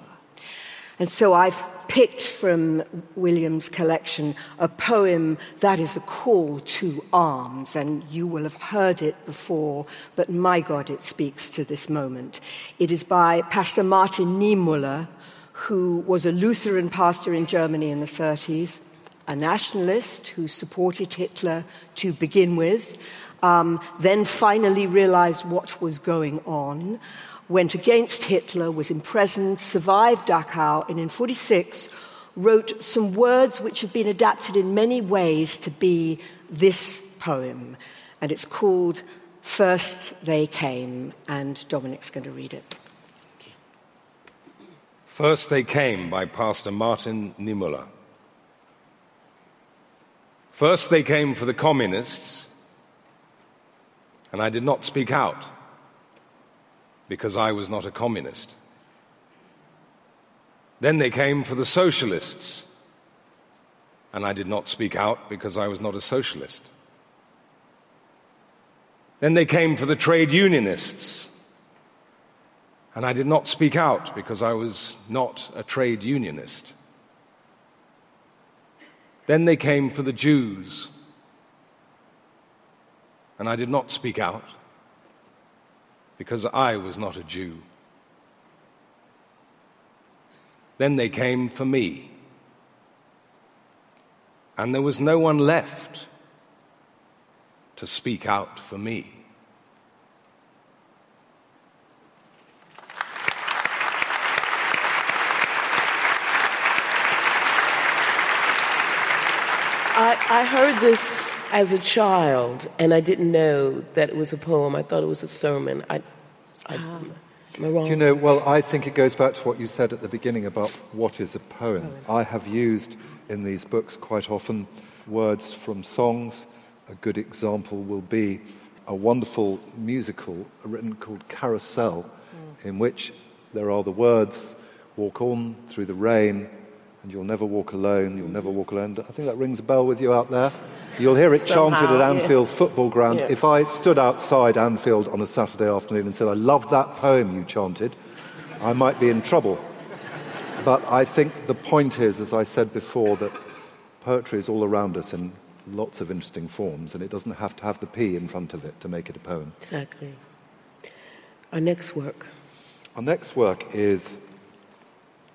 And so I've picked from William's collection a poem that is a call to arms, and you will have heard it before, but my God, it speaks to this moment. It is by Pastor Martin Niemöller, who was a Lutheran pastor in Germany in the 30s, a nationalist who supported Hitler to begin with, then finally realized what was going on, went against Hitler, was imprisoned, survived Dachau, and in 1946 wrote some words which have been adapted in many ways to be this poem. And it's called First They Came, and Dominic's going to read it. First They Came, by Pastor Martin Niemöller. First they came for the communists, and I did not speak out because I was not a communist. Then they came for the socialists, and I did not speak out because I was not a socialist. Then they came for the trade unionists, and I did not speak out because I was not a trade unionist. Then they came for the Jews, and I did not speak out because I was not a Jew. Then they came for me, and there was no one left to speak out for me. I heard this as a child, and I didn't know that it was a poem. I thought it was a sermon. Am I wrong? Do you know, well, I think it goes back to what you said at the beginning about what is a poem. I have used in these books quite often words from songs. A good example will be a wonderful musical written called Carousel, in which there are the words, walk on through the rain, and you'll never walk alone, you'll never walk alone. I think that rings a bell with you out there. You'll hear it chanted at Anfield football ground. Yeah. If I stood outside Anfield on a Saturday afternoon and said, I love that poem you chanted, I might be in trouble. But I think the point is, as I said before, that poetry is all around us in lots of interesting forms, and it doesn't have to have the P in front of it to make it a poem. Exactly. Our next work is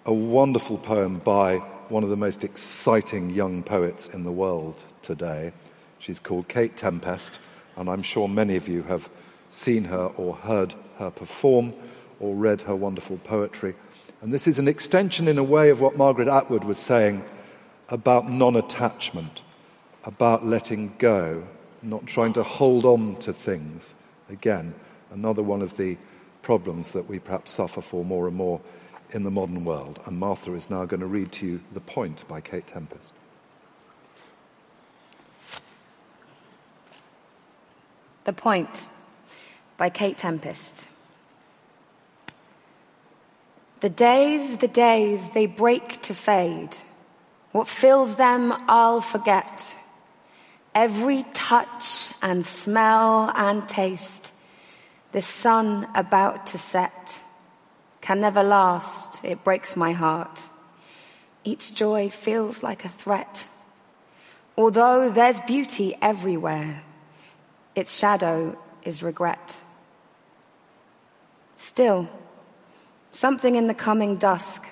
a wonderful poem by one of the most exciting young poets in the world today. She's called Kate Tempest, and I'm sure many of you have seen her or heard her perform or read her wonderful poetry. And this is an extension in a way of what Margaret Atwood was saying about non-attachment, about letting go, not trying to hold on to things. Again, another one of the problems that we perhaps suffer for more and more in the modern world. And Martha is now going to read to you The Point by Kate Tempest. The Point by Kate Tempest. The days, they break to fade. What fills them, I'll forget. Every touch and smell and taste, the sun about to set, can never last, it breaks my heart. Each joy feels like a threat. Although there's beauty everywhere, its shadow is regret. Still, something in the coming dusk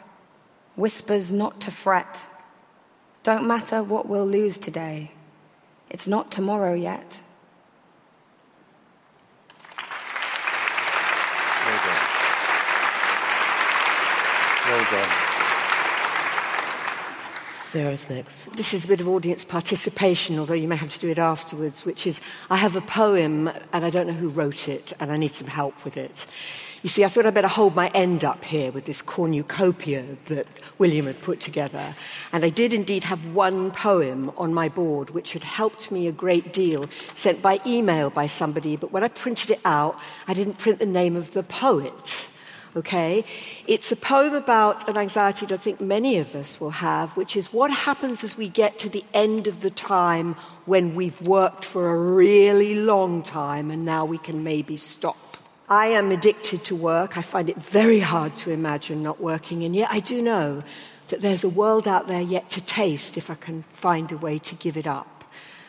whispers not to fret. Don't matter what we'll lose today, it's not tomorrow yet. Well done. Sarah's next. This is a bit of audience participation, although you may have to do it afterwards, which is, I have a poem and I don't know who wrote it and I need some help with it. You see, I thought I'd better hold my end up here with this cornucopia that William had put together. And I did indeed have one poem on my board which had helped me a great deal, sent by email by somebody, but when I printed it out, I didn't print the name of the poet. Okay, it's a poem about an anxiety that I think many of us will have, which is what happens as we get to the end of the time when we've worked for a really long time and now we can maybe stop. I am addicted to work. I find it very hard to imagine not working, and yet I do know that there's a world out there yet to taste if I can find a way to give it up.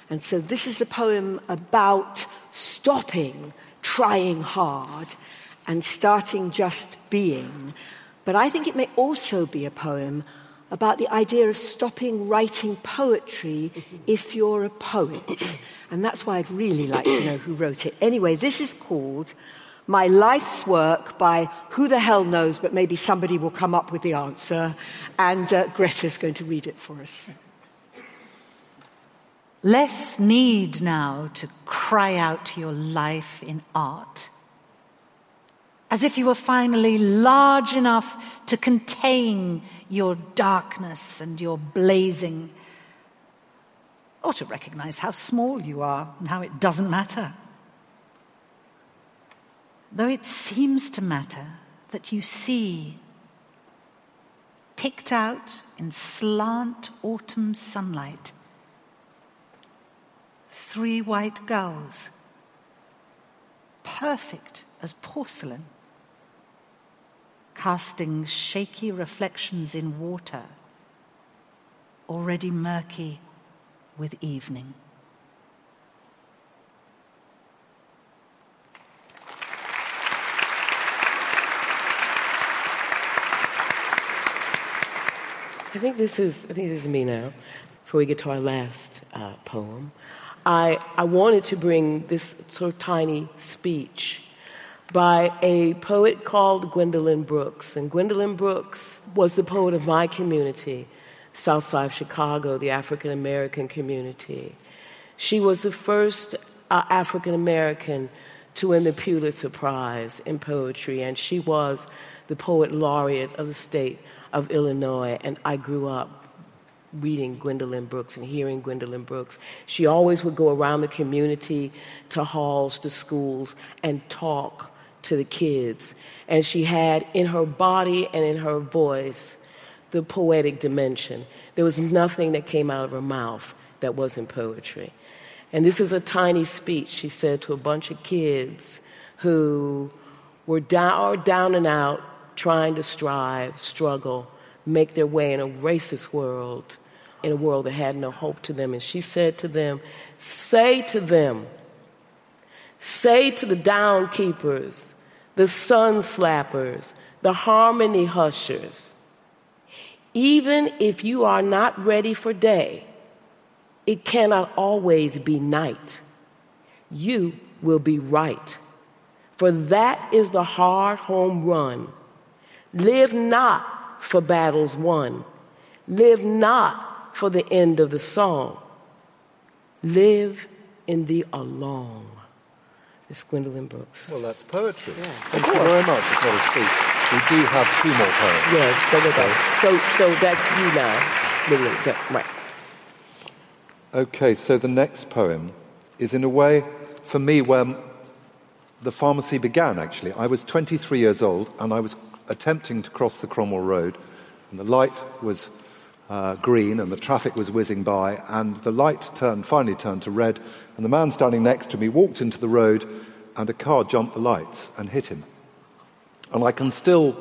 And so this is a poem about stopping trying hard and starting just being. But I think it may also be a poem about the idea of stopping writing poetry if you're a poet. And that's why I'd really like to know who wrote it. Anyway, this is called My Life's Work by who the hell knows, but maybe somebody will come up with the answer. And Greta's going to read it for us. Less need now to cry out your life in art, as if you were finally large enough to contain your darkness and your blazing. ought to recognize how small you are and how it doesn't matter. Though it seems to matter that you see, picked out in slant autumn sunlight, 3 white gulls, perfect as porcelain, casting shaky reflections in water, already murky with evening. I think this is me now. Before we get to our last poem, I wanted to bring this sort of tiny speech by a poet called Gwendolyn Brooks. And Gwendolyn Brooks was the poet of my community, South Side of Chicago, the African-American community. She was the first African-American to win the Pulitzer Prize in poetry, and she was the poet laureate of the state of Illinois. And I grew up reading Gwendolyn Brooks and hearing Gwendolyn Brooks. She always would go around the community, to halls, to schools, and talk to the kids. And she had in her body and in her voice the poetic dimension. There was nothing that came out of her mouth that wasn't poetry. And this is a tiny speech she said to a bunch of kids who were down and out, trying to strive, struggle, make their way in a racist world, in a world that had no hope to them. And she said to them, say to the down keepers, the sun slappers, the harmony hushers, even if you are not ready for day, it cannot always be night. You will be right, for that is the hard home run. Live not for battles won. Live not for the end of the song. Live in the along. It's Gwendolyn Brooks. Well, that's poetry. Yeah. Thank you very much for the speech. We do have 2 more poems. Yes, so that's you now, William. Right. Okay, so the next poem is in a way, for me, where the pharmacy began, actually. I was 23 years old, and I was attempting to cross the Cromwell Road, and the light was green, and the traffic was whizzing by, and the light finally turned to red, and the man standing next to me walked into the road, and a car jumped the lights and hit him. And I can still,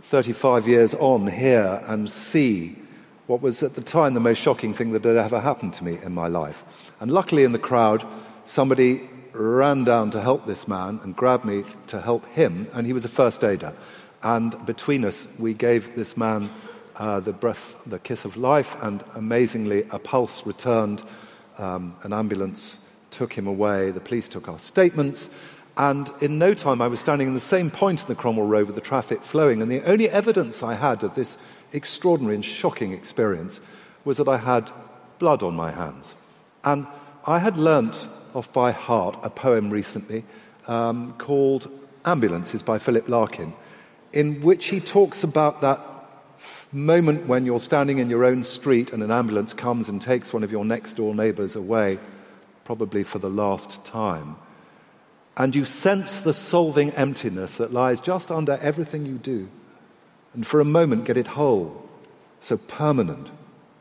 35 years on, hear and see what was at the time the most shocking thing that had ever happened to me in my life. And luckily in the crowd, somebody ran down to help this man and grabbed me to help him, and he was a first aider. And between us, we gave this man the kiss of life, and amazingly, a pulse returned. An ambulance took him away. The police took our statements. And in no time, I was standing in the same point in the Cromwell Road with the traffic flowing, and the only evidence I had of this extraordinary and shocking experience was that I had blood on my hands. And I had learnt off by heart a poem recently called Ambulances by Philip Larkin, in which he talks about that moment when you're standing in your own street and an ambulance comes and takes one of your next-door neighbours away, probably for the last time. And you sense the solving emptiness that lies just under everything you do, and for a moment get it whole, so permanent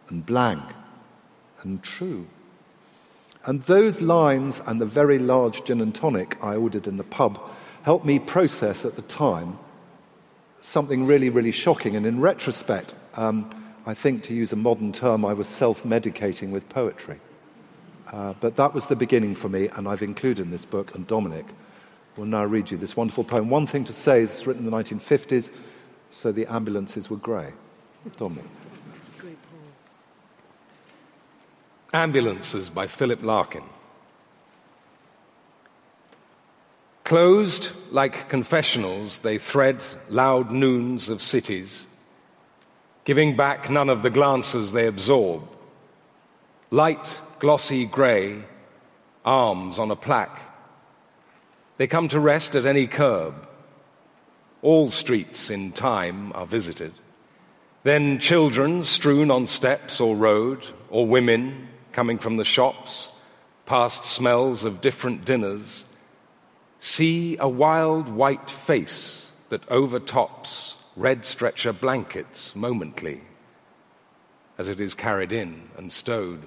and blank and true. And those lines and the very large gin and tonic I ordered in the pub helped me process at the time something really, really shocking. And in retrospect, I think, to use a modern term, I was self-medicating with poetry. But that was the beginning for me, and I've included in this book, and Dominic will now read you this wonderful poem. One thing to say, this was written in the 1950s, so the ambulances were grey. Dominic. Great poem. Ambulances by Philip Larkin. Closed like confessionals, they thread loud noons of cities, giving back none of the glances they absorb. Light glossy grey, arms on a plaque. They come to rest at any curb. All streets in time are visited. Then children strewn on steps or road, or women coming from the shops, past smells of different dinners, see a wild white face that overtops red stretcher blankets momently as it is carried in and stowed,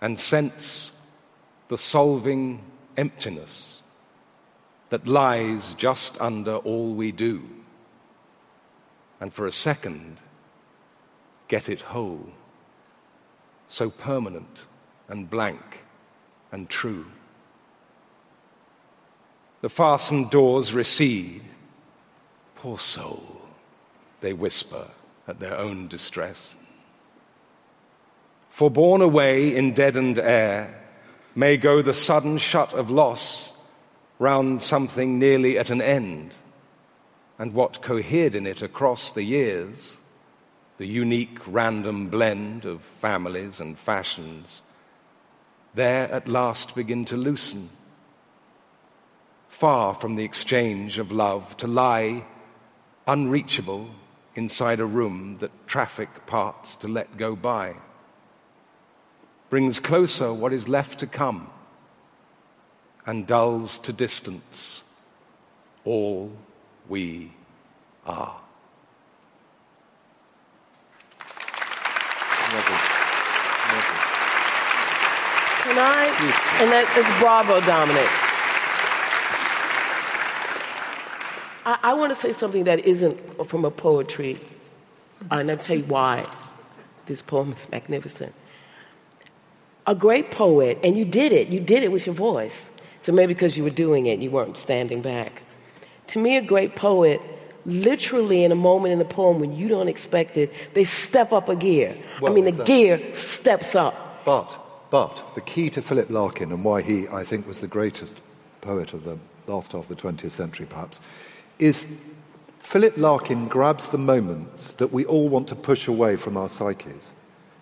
and sense the solving emptiness that lies just under all we do, and for a second get it whole, so permanent and blank and true. The fastened doors recede. "Poor soul," they whisper at their own distress. For borne away in deadened air may go the sudden shut of loss round something nearly at an end, and what cohered in it across the years, the unique random blend of families and fashions, there at last begin to loosen, far from the exchange of love, to lie unreachable inside a room that traffic parts to let go by, brings closer what is left to come, and dulls to distance all we are. And that is bravo, Dominic. I want to say something that isn't from a poetry, and I'll tell you why this poem is magnificent. A great poet, and you did it with your voice. So maybe because you were doing it, you weren't standing back. To me, a great poet, literally in a moment in the poem when you don't expect it, they step up a gear. Well, I mean, exactly. The gear steps up. But the key to Philip Larkin, and why he, I think, was the greatest poet of the last half of the 20th century, perhaps, is Philip Larkin grabs the moments that we all want to push away from our psyches,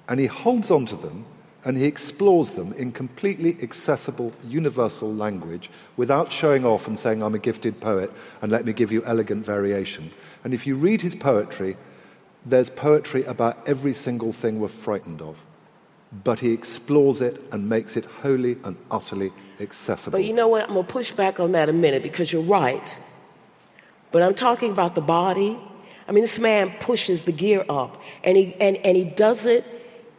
and he holds on to them, and he explores them in completely accessible, universal language without showing off and saying, "I'm a gifted poet, and let me give you elegant variation." And if you read his poetry, there's poetry about every single thing we're frightened of. But he explores it and makes it wholly and utterly accessible. But you know what? I'm going to push back on that a minute, because you're right. But I'm talking about the body. I mean, this man pushes the gear up, and he does it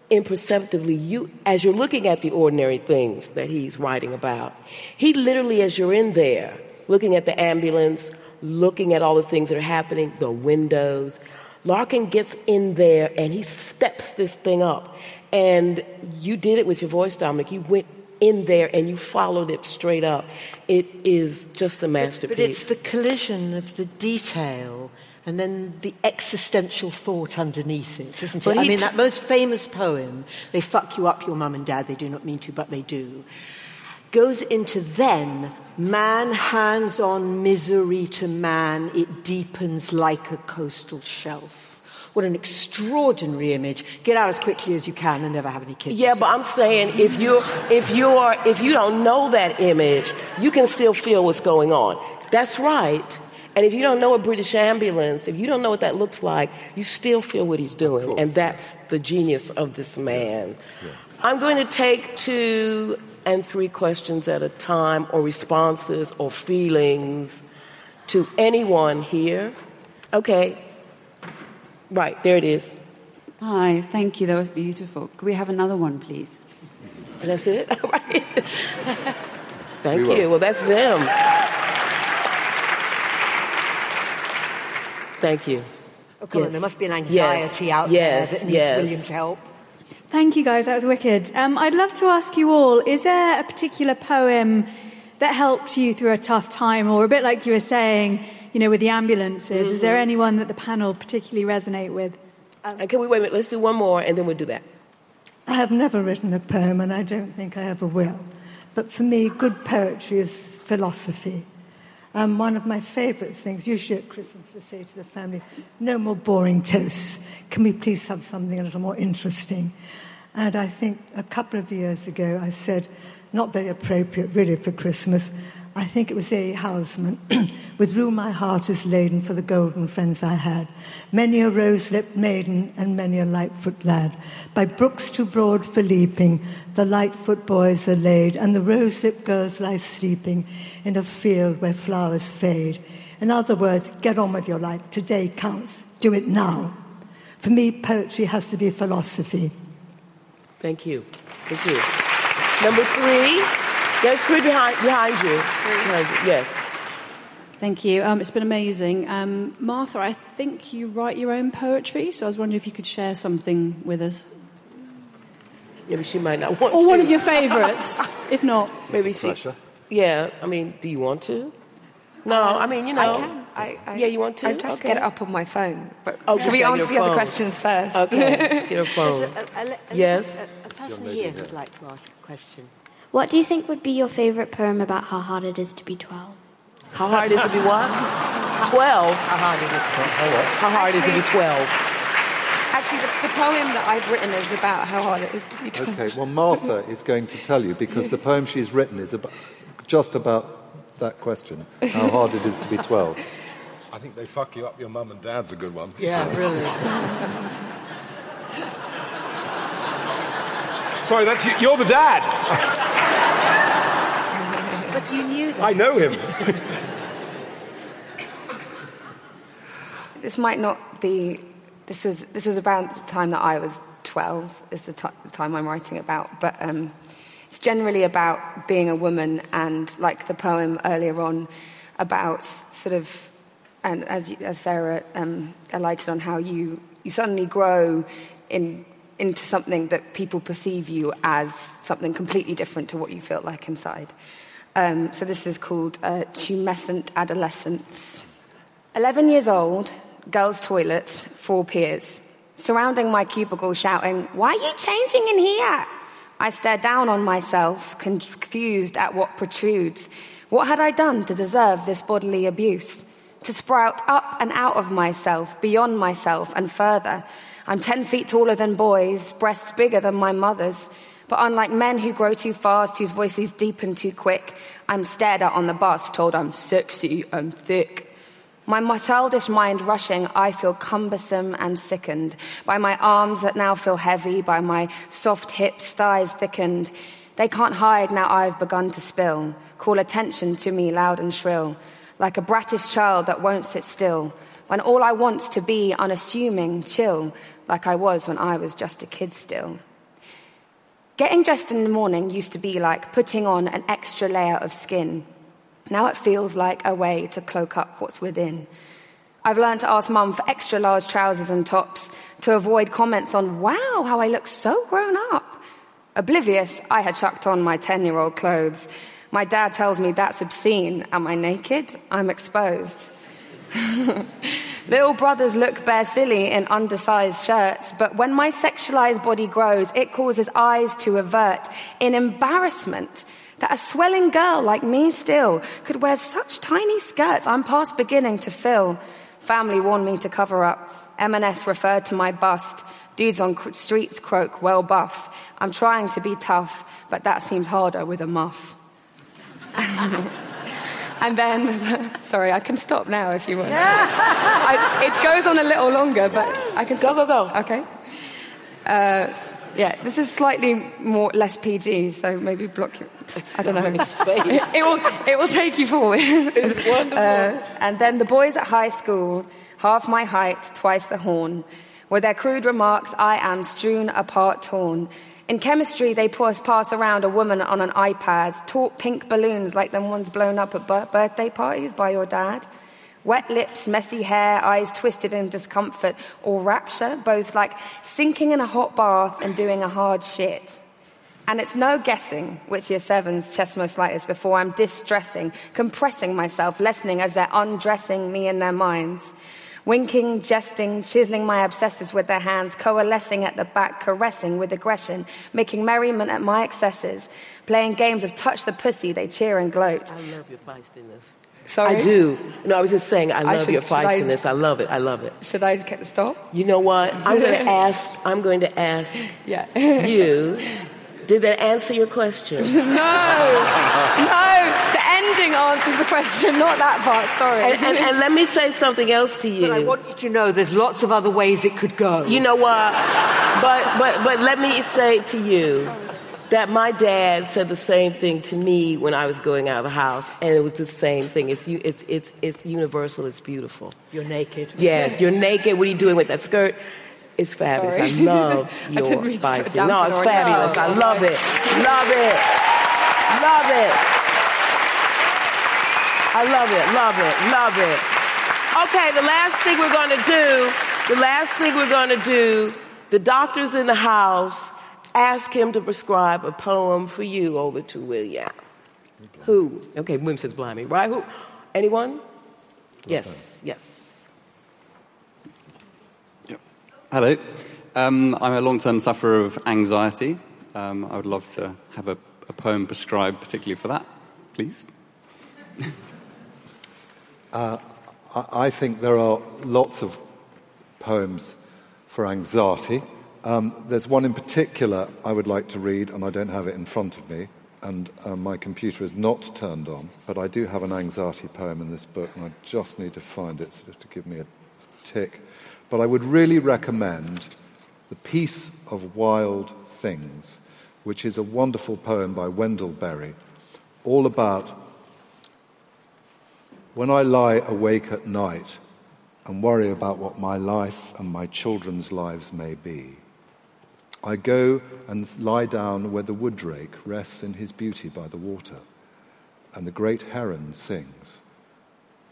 imperceptibly. You, as you're looking at the ordinary things that he's writing about, he literally, as you're in there, looking at the ambulance, looking at all the things that are happening, the windows, Larkin gets in there, and he steps this thing up. And you did it with your voice, Dominic. You went in there and you followed it straight up. It is just a masterpiece. But it's the collision of the detail and then the existential thought underneath it, isn't it? I mean, that most famous poem, "They fuck you up, your mum and dad, they do not mean to, but they do," goes into then man hands on misery to man, it deepens like a coastal shelf. What an extraordinary image. Get out as quickly as you can and never have any kids. Yeah, yourself. But I'm saying if you don't know that image, you can still feel what's going on. That's right. And if you don't know a British ambulance, if you don't know what that looks like, you still feel what he's doing. And that's the genius of this man. Yeah. I'm going to take 2 and 3 questions at a time, or responses or feelings, to anyone here. Okay. Right, there it is. Hi, thank you. That was beautiful. Could we have another one, please? That's it? All right. Thank you. Well, that's them. Thank you. Oh, come on, there must be an anxiety out there that needs William's help. Thank you, guys. That was wicked. I'd love to ask you all, is there a particular poem that helped you through a tough time, or a bit like you were saying, you know, with the ambulances, mm-hmm. Is there anyone that the panel particularly resonate with? Can we wait a minute? Let's do one more, and then we'll do that. I have never written a poem, and I don't think I ever will. But for me, good poetry is philosophy. One of my favourite things, usually at Christmas, I say to the family, "No more boring toasts. Can we please have something a little more interesting?" And I think a couple of years ago, I said, not very appropriate, really, for Christmas, I think it was A. Hausman with rue my heart is laden for the golden friends I had. Many a rose-lipped maiden and many a light-foot lad. By brooks too broad for leaping, the light-foot boys are laid, and the rose-lipped girls lie sleeping in a field where flowers fade. In other words, get on with your life. Today counts. Do it now. For me, poetry has to be philosophy. Thank you. Thank you. Number three. There's three behind you. Yes. Thank you. It's been amazing. Martha, I think you write your own poetry, so I was wondering if you could share something with us. Yeah, but she might not want to. Or one of your favourites, if not. Maybe she... Yeah, I mean, do you want to? No, I mean, you know... I can. Yeah, you want to? I'm trying to get it up on my phone. But should we answer the other questions first? Okay, your phone. Yes? A person here would like to ask a question. What do you think would be your favourite poem about how hard it is to be 12? How hard it is to be what? 12? How hard it is to be 12. How hard it is to be 12. Actually, the poem that I've written is about how hard it is to be 12. Okay, well, Martha is going to tell you, because the poem she's written is just about that question, how hard it is to be 12. I think they fuck you up, your mum and dad's a good one. Yeah, really. Sorry, that's you. You're the dad. But you knew that. I know him. This might not be... This was about the time that I was 12, is the time I'm writing about, but it's generally about being a woman and, like the poem earlier on, about sort of... And as Sarah alighted on, how you suddenly grow into something that people perceive you as something completely different to what you feel like inside. So this is called Tumescent Adolescence. 11 years old, girls' toilets, 4 peers. Surrounding my cubicle shouting, "Why are you changing in here?" I stare down on myself, confused at what protrudes. What had I done to deserve this bodily abuse? To sprout up and out of myself, beyond myself and further. I'm 10 feet taller than boys, breasts bigger than my mother's. But unlike men who grow too fast, whose voices deepen too quick, I'm stared at on the bus, told I'm sexy and thick. My childish mind rushing, I feel cumbersome and sickened by my arms that now feel heavy, by my soft hips, thighs thickened. They can't hide now I've begun to spill, call attention to me loud and shrill, like a brattish child that won't sit still, when all I want's to be unassuming, chill, like I was when I was just a kid still. Getting dressed in the morning used to be like putting on an extra layer of skin. Now it feels like a way to cloak up what's within. I've learned to ask Mum for extra large trousers and tops, to avoid comments on, wow, how I look so grown up. Oblivious, I had chucked on my 10-year-old clothes. My dad tells me that's obscene. Am I naked? I'm exposed. Little brothers look bare silly in undersized shirts, but when my sexualized body grows, it causes eyes to avert in embarrassment that a swelling girl like me still could wear such tiny skirts I'm past beginning to fill. Family warned me to cover up. M&S referred to my bust. Dudes on streets croak, well buff. I'm trying to be tough, but that seems harder with a muff. And then, sorry, I can stop now if you want. It goes on a little longer, but I can stop. Go. Okay. This is slightly less PG, so maybe block your... I don't know. It will take you forward. It's wonderful. And then the boys at high school, half my height, twice the horn. With their crude remarks, I am strewn apart, torn. In chemistry, they pass around a woman on an iPad, taut pink balloons like the ones blown up at birthday parties by your dad. Wet lips, messy hair, eyes twisted in discomfort or rapture, both like sinking in a hot bath and doing a hard shit. And it's no guessing which year 7's chest most light is before I'm distressing, compressing myself, lessening as they're undressing me in their minds. Winking, jesting, chiseling my abscesses with their hands, coalescing at the back, caressing with aggression, making merriment at my excesses, playing games of touch the pussy, they cheer and gloat. I love your feistiness. Sorry? I do. No, I was just saying, I love your feistiness. I love it. Should I stop? You know what? I'm going to ask you... Did that answer your question? No. The ending answers the the question, not that part, sorry. And let me say something else to you. But I want you to know there's lots of other ways it could go. You know what? But let me say to you that my dad said the same thing to me when I was going out of the house, and it was the same thing. It's universal. It's beautiful. You're naked. Yes, you're naked. What are you doing with that skirt? It's fabulous. Sorry. I love your bicycle. No, it's fabulous. I love it. Love it. Love it. I love it. Love it. Love it. Okay, the last thing we're going to do, the doctor's in the house. Ask him to prescribe a poem for you over to William. Who? Okay, William says Blimey, right? Who? Anyone? Yes. Yep. Hello. I'm a long-term sufferer of anxiety. I would love to have a poem prescribed particularly for that, please. I think there are lots of poems for anxiety. There's one in particular I would like to read, and I don't have it in front of me, and my computer is not turned on, but I do have an anxiety poem in this book, and I just need to find it, so just to give me a tick. But I would really recommend The Peace of Wild Things, which is a wonderful poem by Wendell Berry, all about when I lie awake at night and worry about what my life and my children's lives may be. I go and lie down where the woodrake rests in his beauty by the water, and the great heron sings.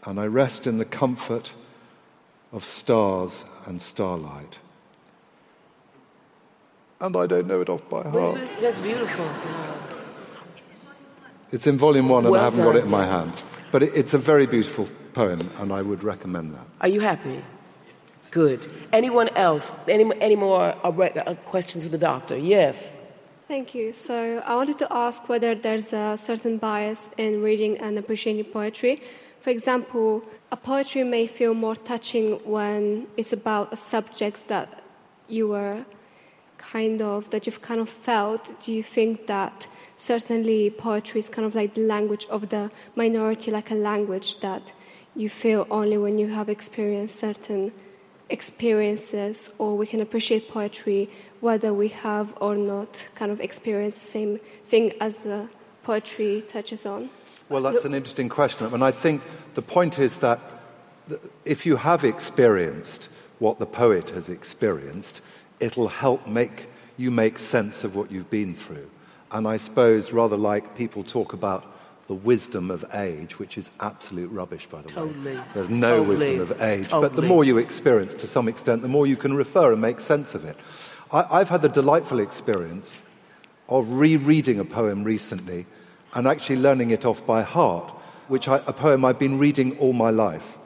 And I rest in the comfort of stars and starlight. And I don't know it off by heart. That's beautiful. It's in volume one, and I haven't got it in my hand. But it's a very beautiful poem, and I would recommend that. Are you happy? Good. Anyone else? Any more questions of the doctor? Yes. Thank you. So I wanted to ask whether there's a certain bias in reading and appreciating poetry. For example, a poetry may feel more touching when it's about a subject that you've kind of felt. Do you think that certainly poetry is kind of like the language of the minority, like a language that you feel only when you have experienced certain experiences, or we can appreciate poetry whether we have or not kind of experienced the same thing as the poetry touches on? Well, that's an interesting question. And I think the point is that if you have experienced what the poet has experienced, it'll help make sense of what you've been through. And I suppose rather like people talk about the wisdom of age, which is absolute rubbish, by the way. There's no wisdom of age. But the more you experience, to some extent, the more you can refer and make sense of it. I've had the delightful experience of rereading a poem recently and actually learning it off by heart, a poem I've been reading all my life.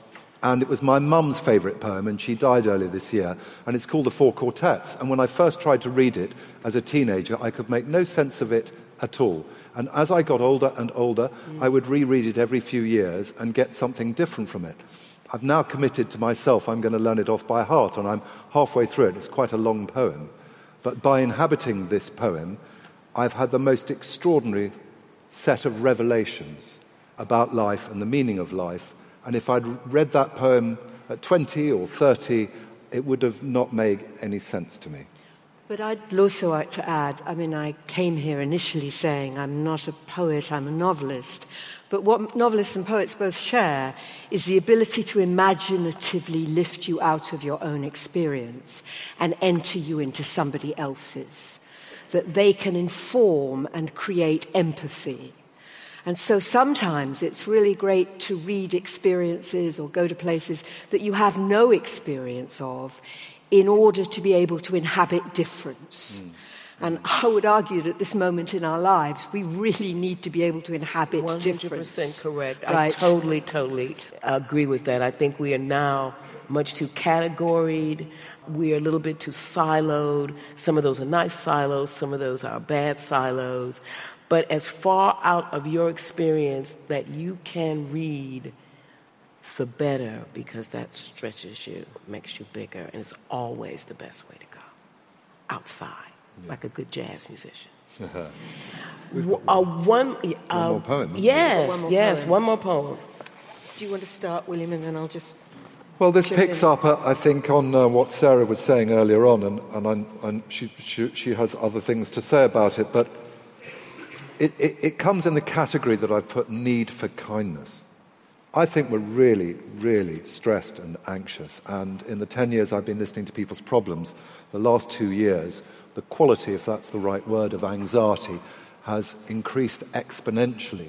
And it was my mum's favourite poem, and she died earlier this year, and it's called The Four Quartets. And when I first tried to read it as a teenager, I could make no sense of it at all. And as I got older and older, I would reread it every few years and get something different from it. I've now committed to myself, I'm going to learn it off by heart, and I'm halfway through it. It's quite a long poem. But by inhabiting this poem, I've had the most extraordinary set of revelations about life and the meaning of life. And if I'd read that poem at 20 or 30, it would have not made any sense to me. But I'd also like to add, I came here initially saying I'm not a poet, I'm a novelist. But what novelists and poets both share is the ability to imaginatively lift you out of your own experience and enter you into somebody else's, that they can inform and create empathy. And so sometimes it's really great to read experiences or go to places that you have no experience of in order to be able to inhabit difference. And I would argue that at this moment in our lives, we really need to be able to inhabit 100% difference. 100% correct. Right? I totally agree with that. I think we are now much too categoried. We are a little bit too siloed. Some of those are nice silos. Some of those are bad silos. But as far out of your experience that you can read, the better, because that stretches you, makes you bigger, and it's always the best way to go. Outside, like a good jazz musician. One more poem. Yes, one more poem. Do you want to start, William, and then I'll just... Well, this picks up, I think, on what Sarah was saying earlier on, and she has other things to say about it, but it comes in the category that I've put need for kindness. I think we're really, really stressed and anxious, and in the 10 years I've been listening to people's problems, the last 2 years, the quality, if that's the right word, of anxiety has increased exponentially.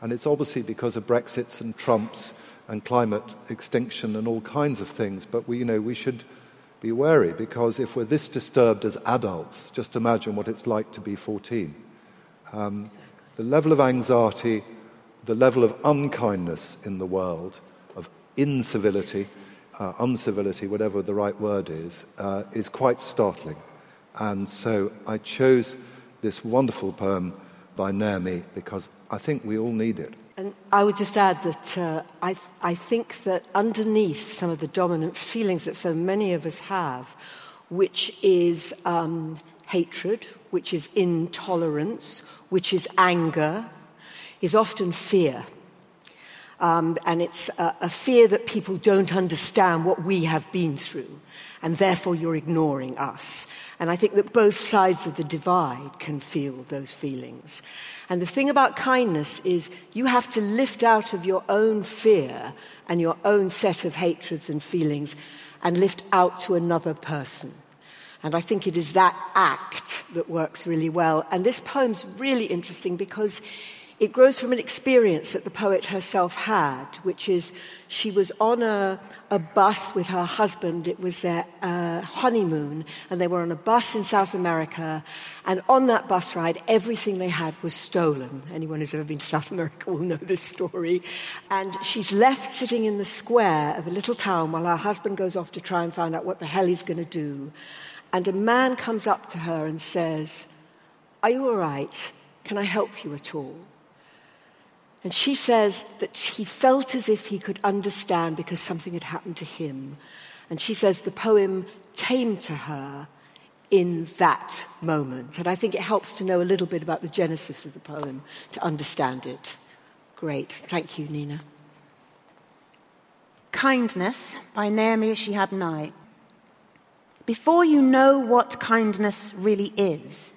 And it's obviously because of Brexits and Trumps and climate extinction and all kinds of things, but we should be wary, because if we're this disturbed as adults, just imagine what it's like to be 14. The level of anxiety, the level of unkindness in the world, of incivility, whatever the right word is quite startling. And so I chose this wonderful poem by Naomi because I think we all need it. And I would just add that I think that underneath some of the dominant feelings that so many of us have, which is hatred, which is intolerance, which is anger, is often fear. And it's a fear that people don't understand what we have been through, and therefore you're ignoring us. And I think that both sides of the divide can feel those feelings. And the thing about kindness is you have to lift out of your own fear and your own set of hatreds and feelings and lift out to another person. And I think it is that act that works really well. And this poem's really interesting because it grows from an experience that the poet herself had, which is she was on a bus with her husband. It was their honeymoon, and they were on a bus in South America, and on that bus ride, everything they had was stolen. Anyone who's ever been to South America will know this story. And she's left sitting in the square of a little town while her husband goes off to try and find out what the hell he's going to do. And a man comes up to her and says, "Are you all right? Can I help you at all?" And she says that he felt as if he could understand because something had happened to him. And she says the poem came to her in that moment. And I think it helps to know a little bit about the genesis of the poem to understand it. Great. Thank you, Nina. Kindness by Naomi Shahab Nye. Before you know what kindness really is,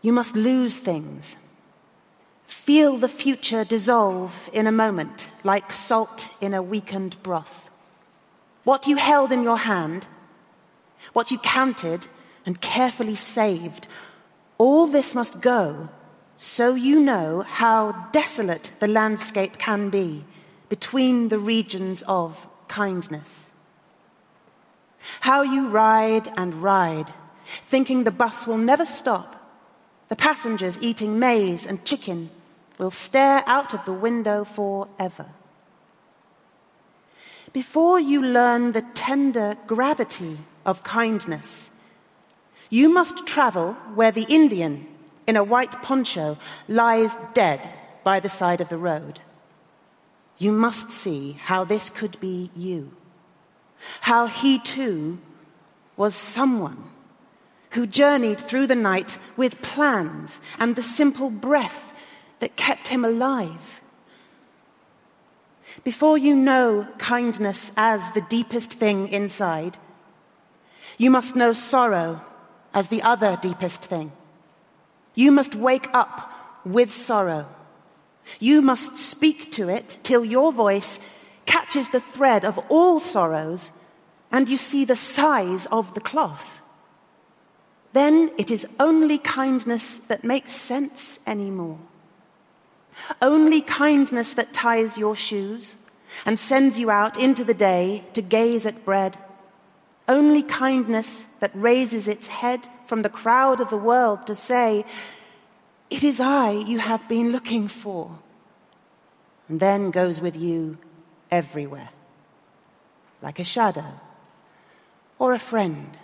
you must lose things. Feel the future dissolve in a moment, like salt in a weakened broth. What you held in your hand, what you counted and carefully saved, all this must go, so you know how desolate the landscape can be between the regions of kindness. How you ride and ride, thinking the bus will never stop. The passengers eating maize and chicken will stare out of the window forever. Before you learn the tender gravity of kindness, you must travel where the Indian in a white poncho lies dead by the side of the road. You must see how this could be you, how he too was someone who journeyed through the night with plans and the simple breath that kept him alive. Before you know kindness as the deepest thing inside, you must know sorrow as the other deepest thing. You must wake up with sorrow. You must speak to it till your voice catches the thread of all sorrows and you see the size of the cloth. Then it is only kindness that makes sense anymore. Only kindness that ties your shoes and sends you out into the day to gaze at bread. Only kindness that raises its head from the crowd of the world to say, "It is I you have been looking for," and then goes with you everywhere, like a shadow or a friend.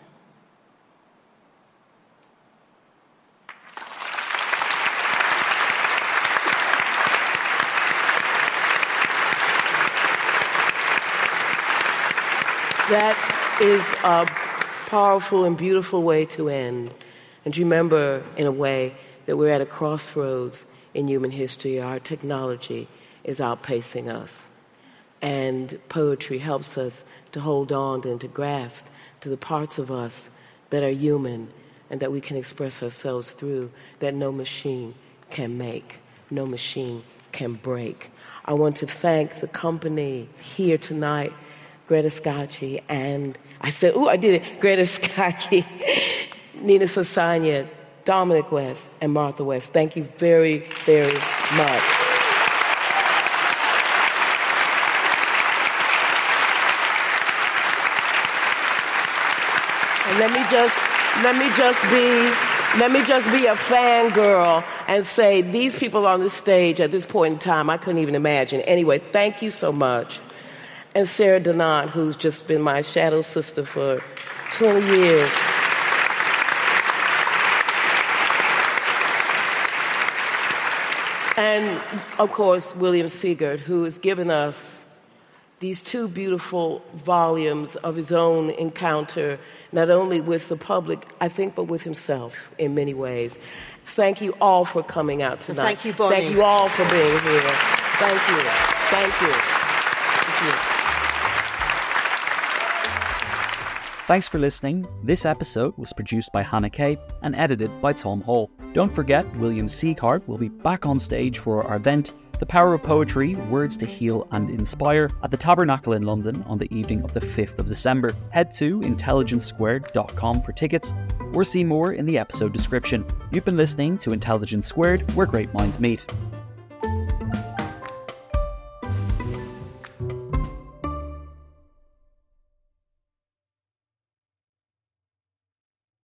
That is a powerful and beautiful way to end. And remember, in a way, that we're at a crossroads in human history. Our technology is outpacing us. And poetry helps us to hold on and to grasp to the parts of us that are human and that we can express ourselves through, that no machine can make, no machine can break. I want to thank the company here tonight, Greta Scacchi, and Greta Scacchi, Nina Sosanya, Dominic West, and Martha West. Thank you very, very much. And let me just be a fangirl and say these people on this stage at this point in time, I couldn't even imagine. Anyway, thank you so much. And Sarah Dunant, who's just been my shadow sister for 20 years. And, of course, William Sieghart, who has given us these two beautiful volumes of his own encounter, not only with the public, I think, but with himself in many ways. Thank you all for coming out tonight. Thank you, Bonnie. Thank you all for being here. Thank you. Thank you. Thank you. Thanks for listening. This episode was produced by Hannah Kay and edited by Tom Hall. Don't forget, William Sieghart will be back on stage for our event, The Power of Poetry, Words to Heal and Inspire, at the Tabernacle in London on the evening of the 5th of December. Head to intelligencesquared.com for tickets or see more in the episode description. You've been listening to Intelligence Squared, where great minds meet.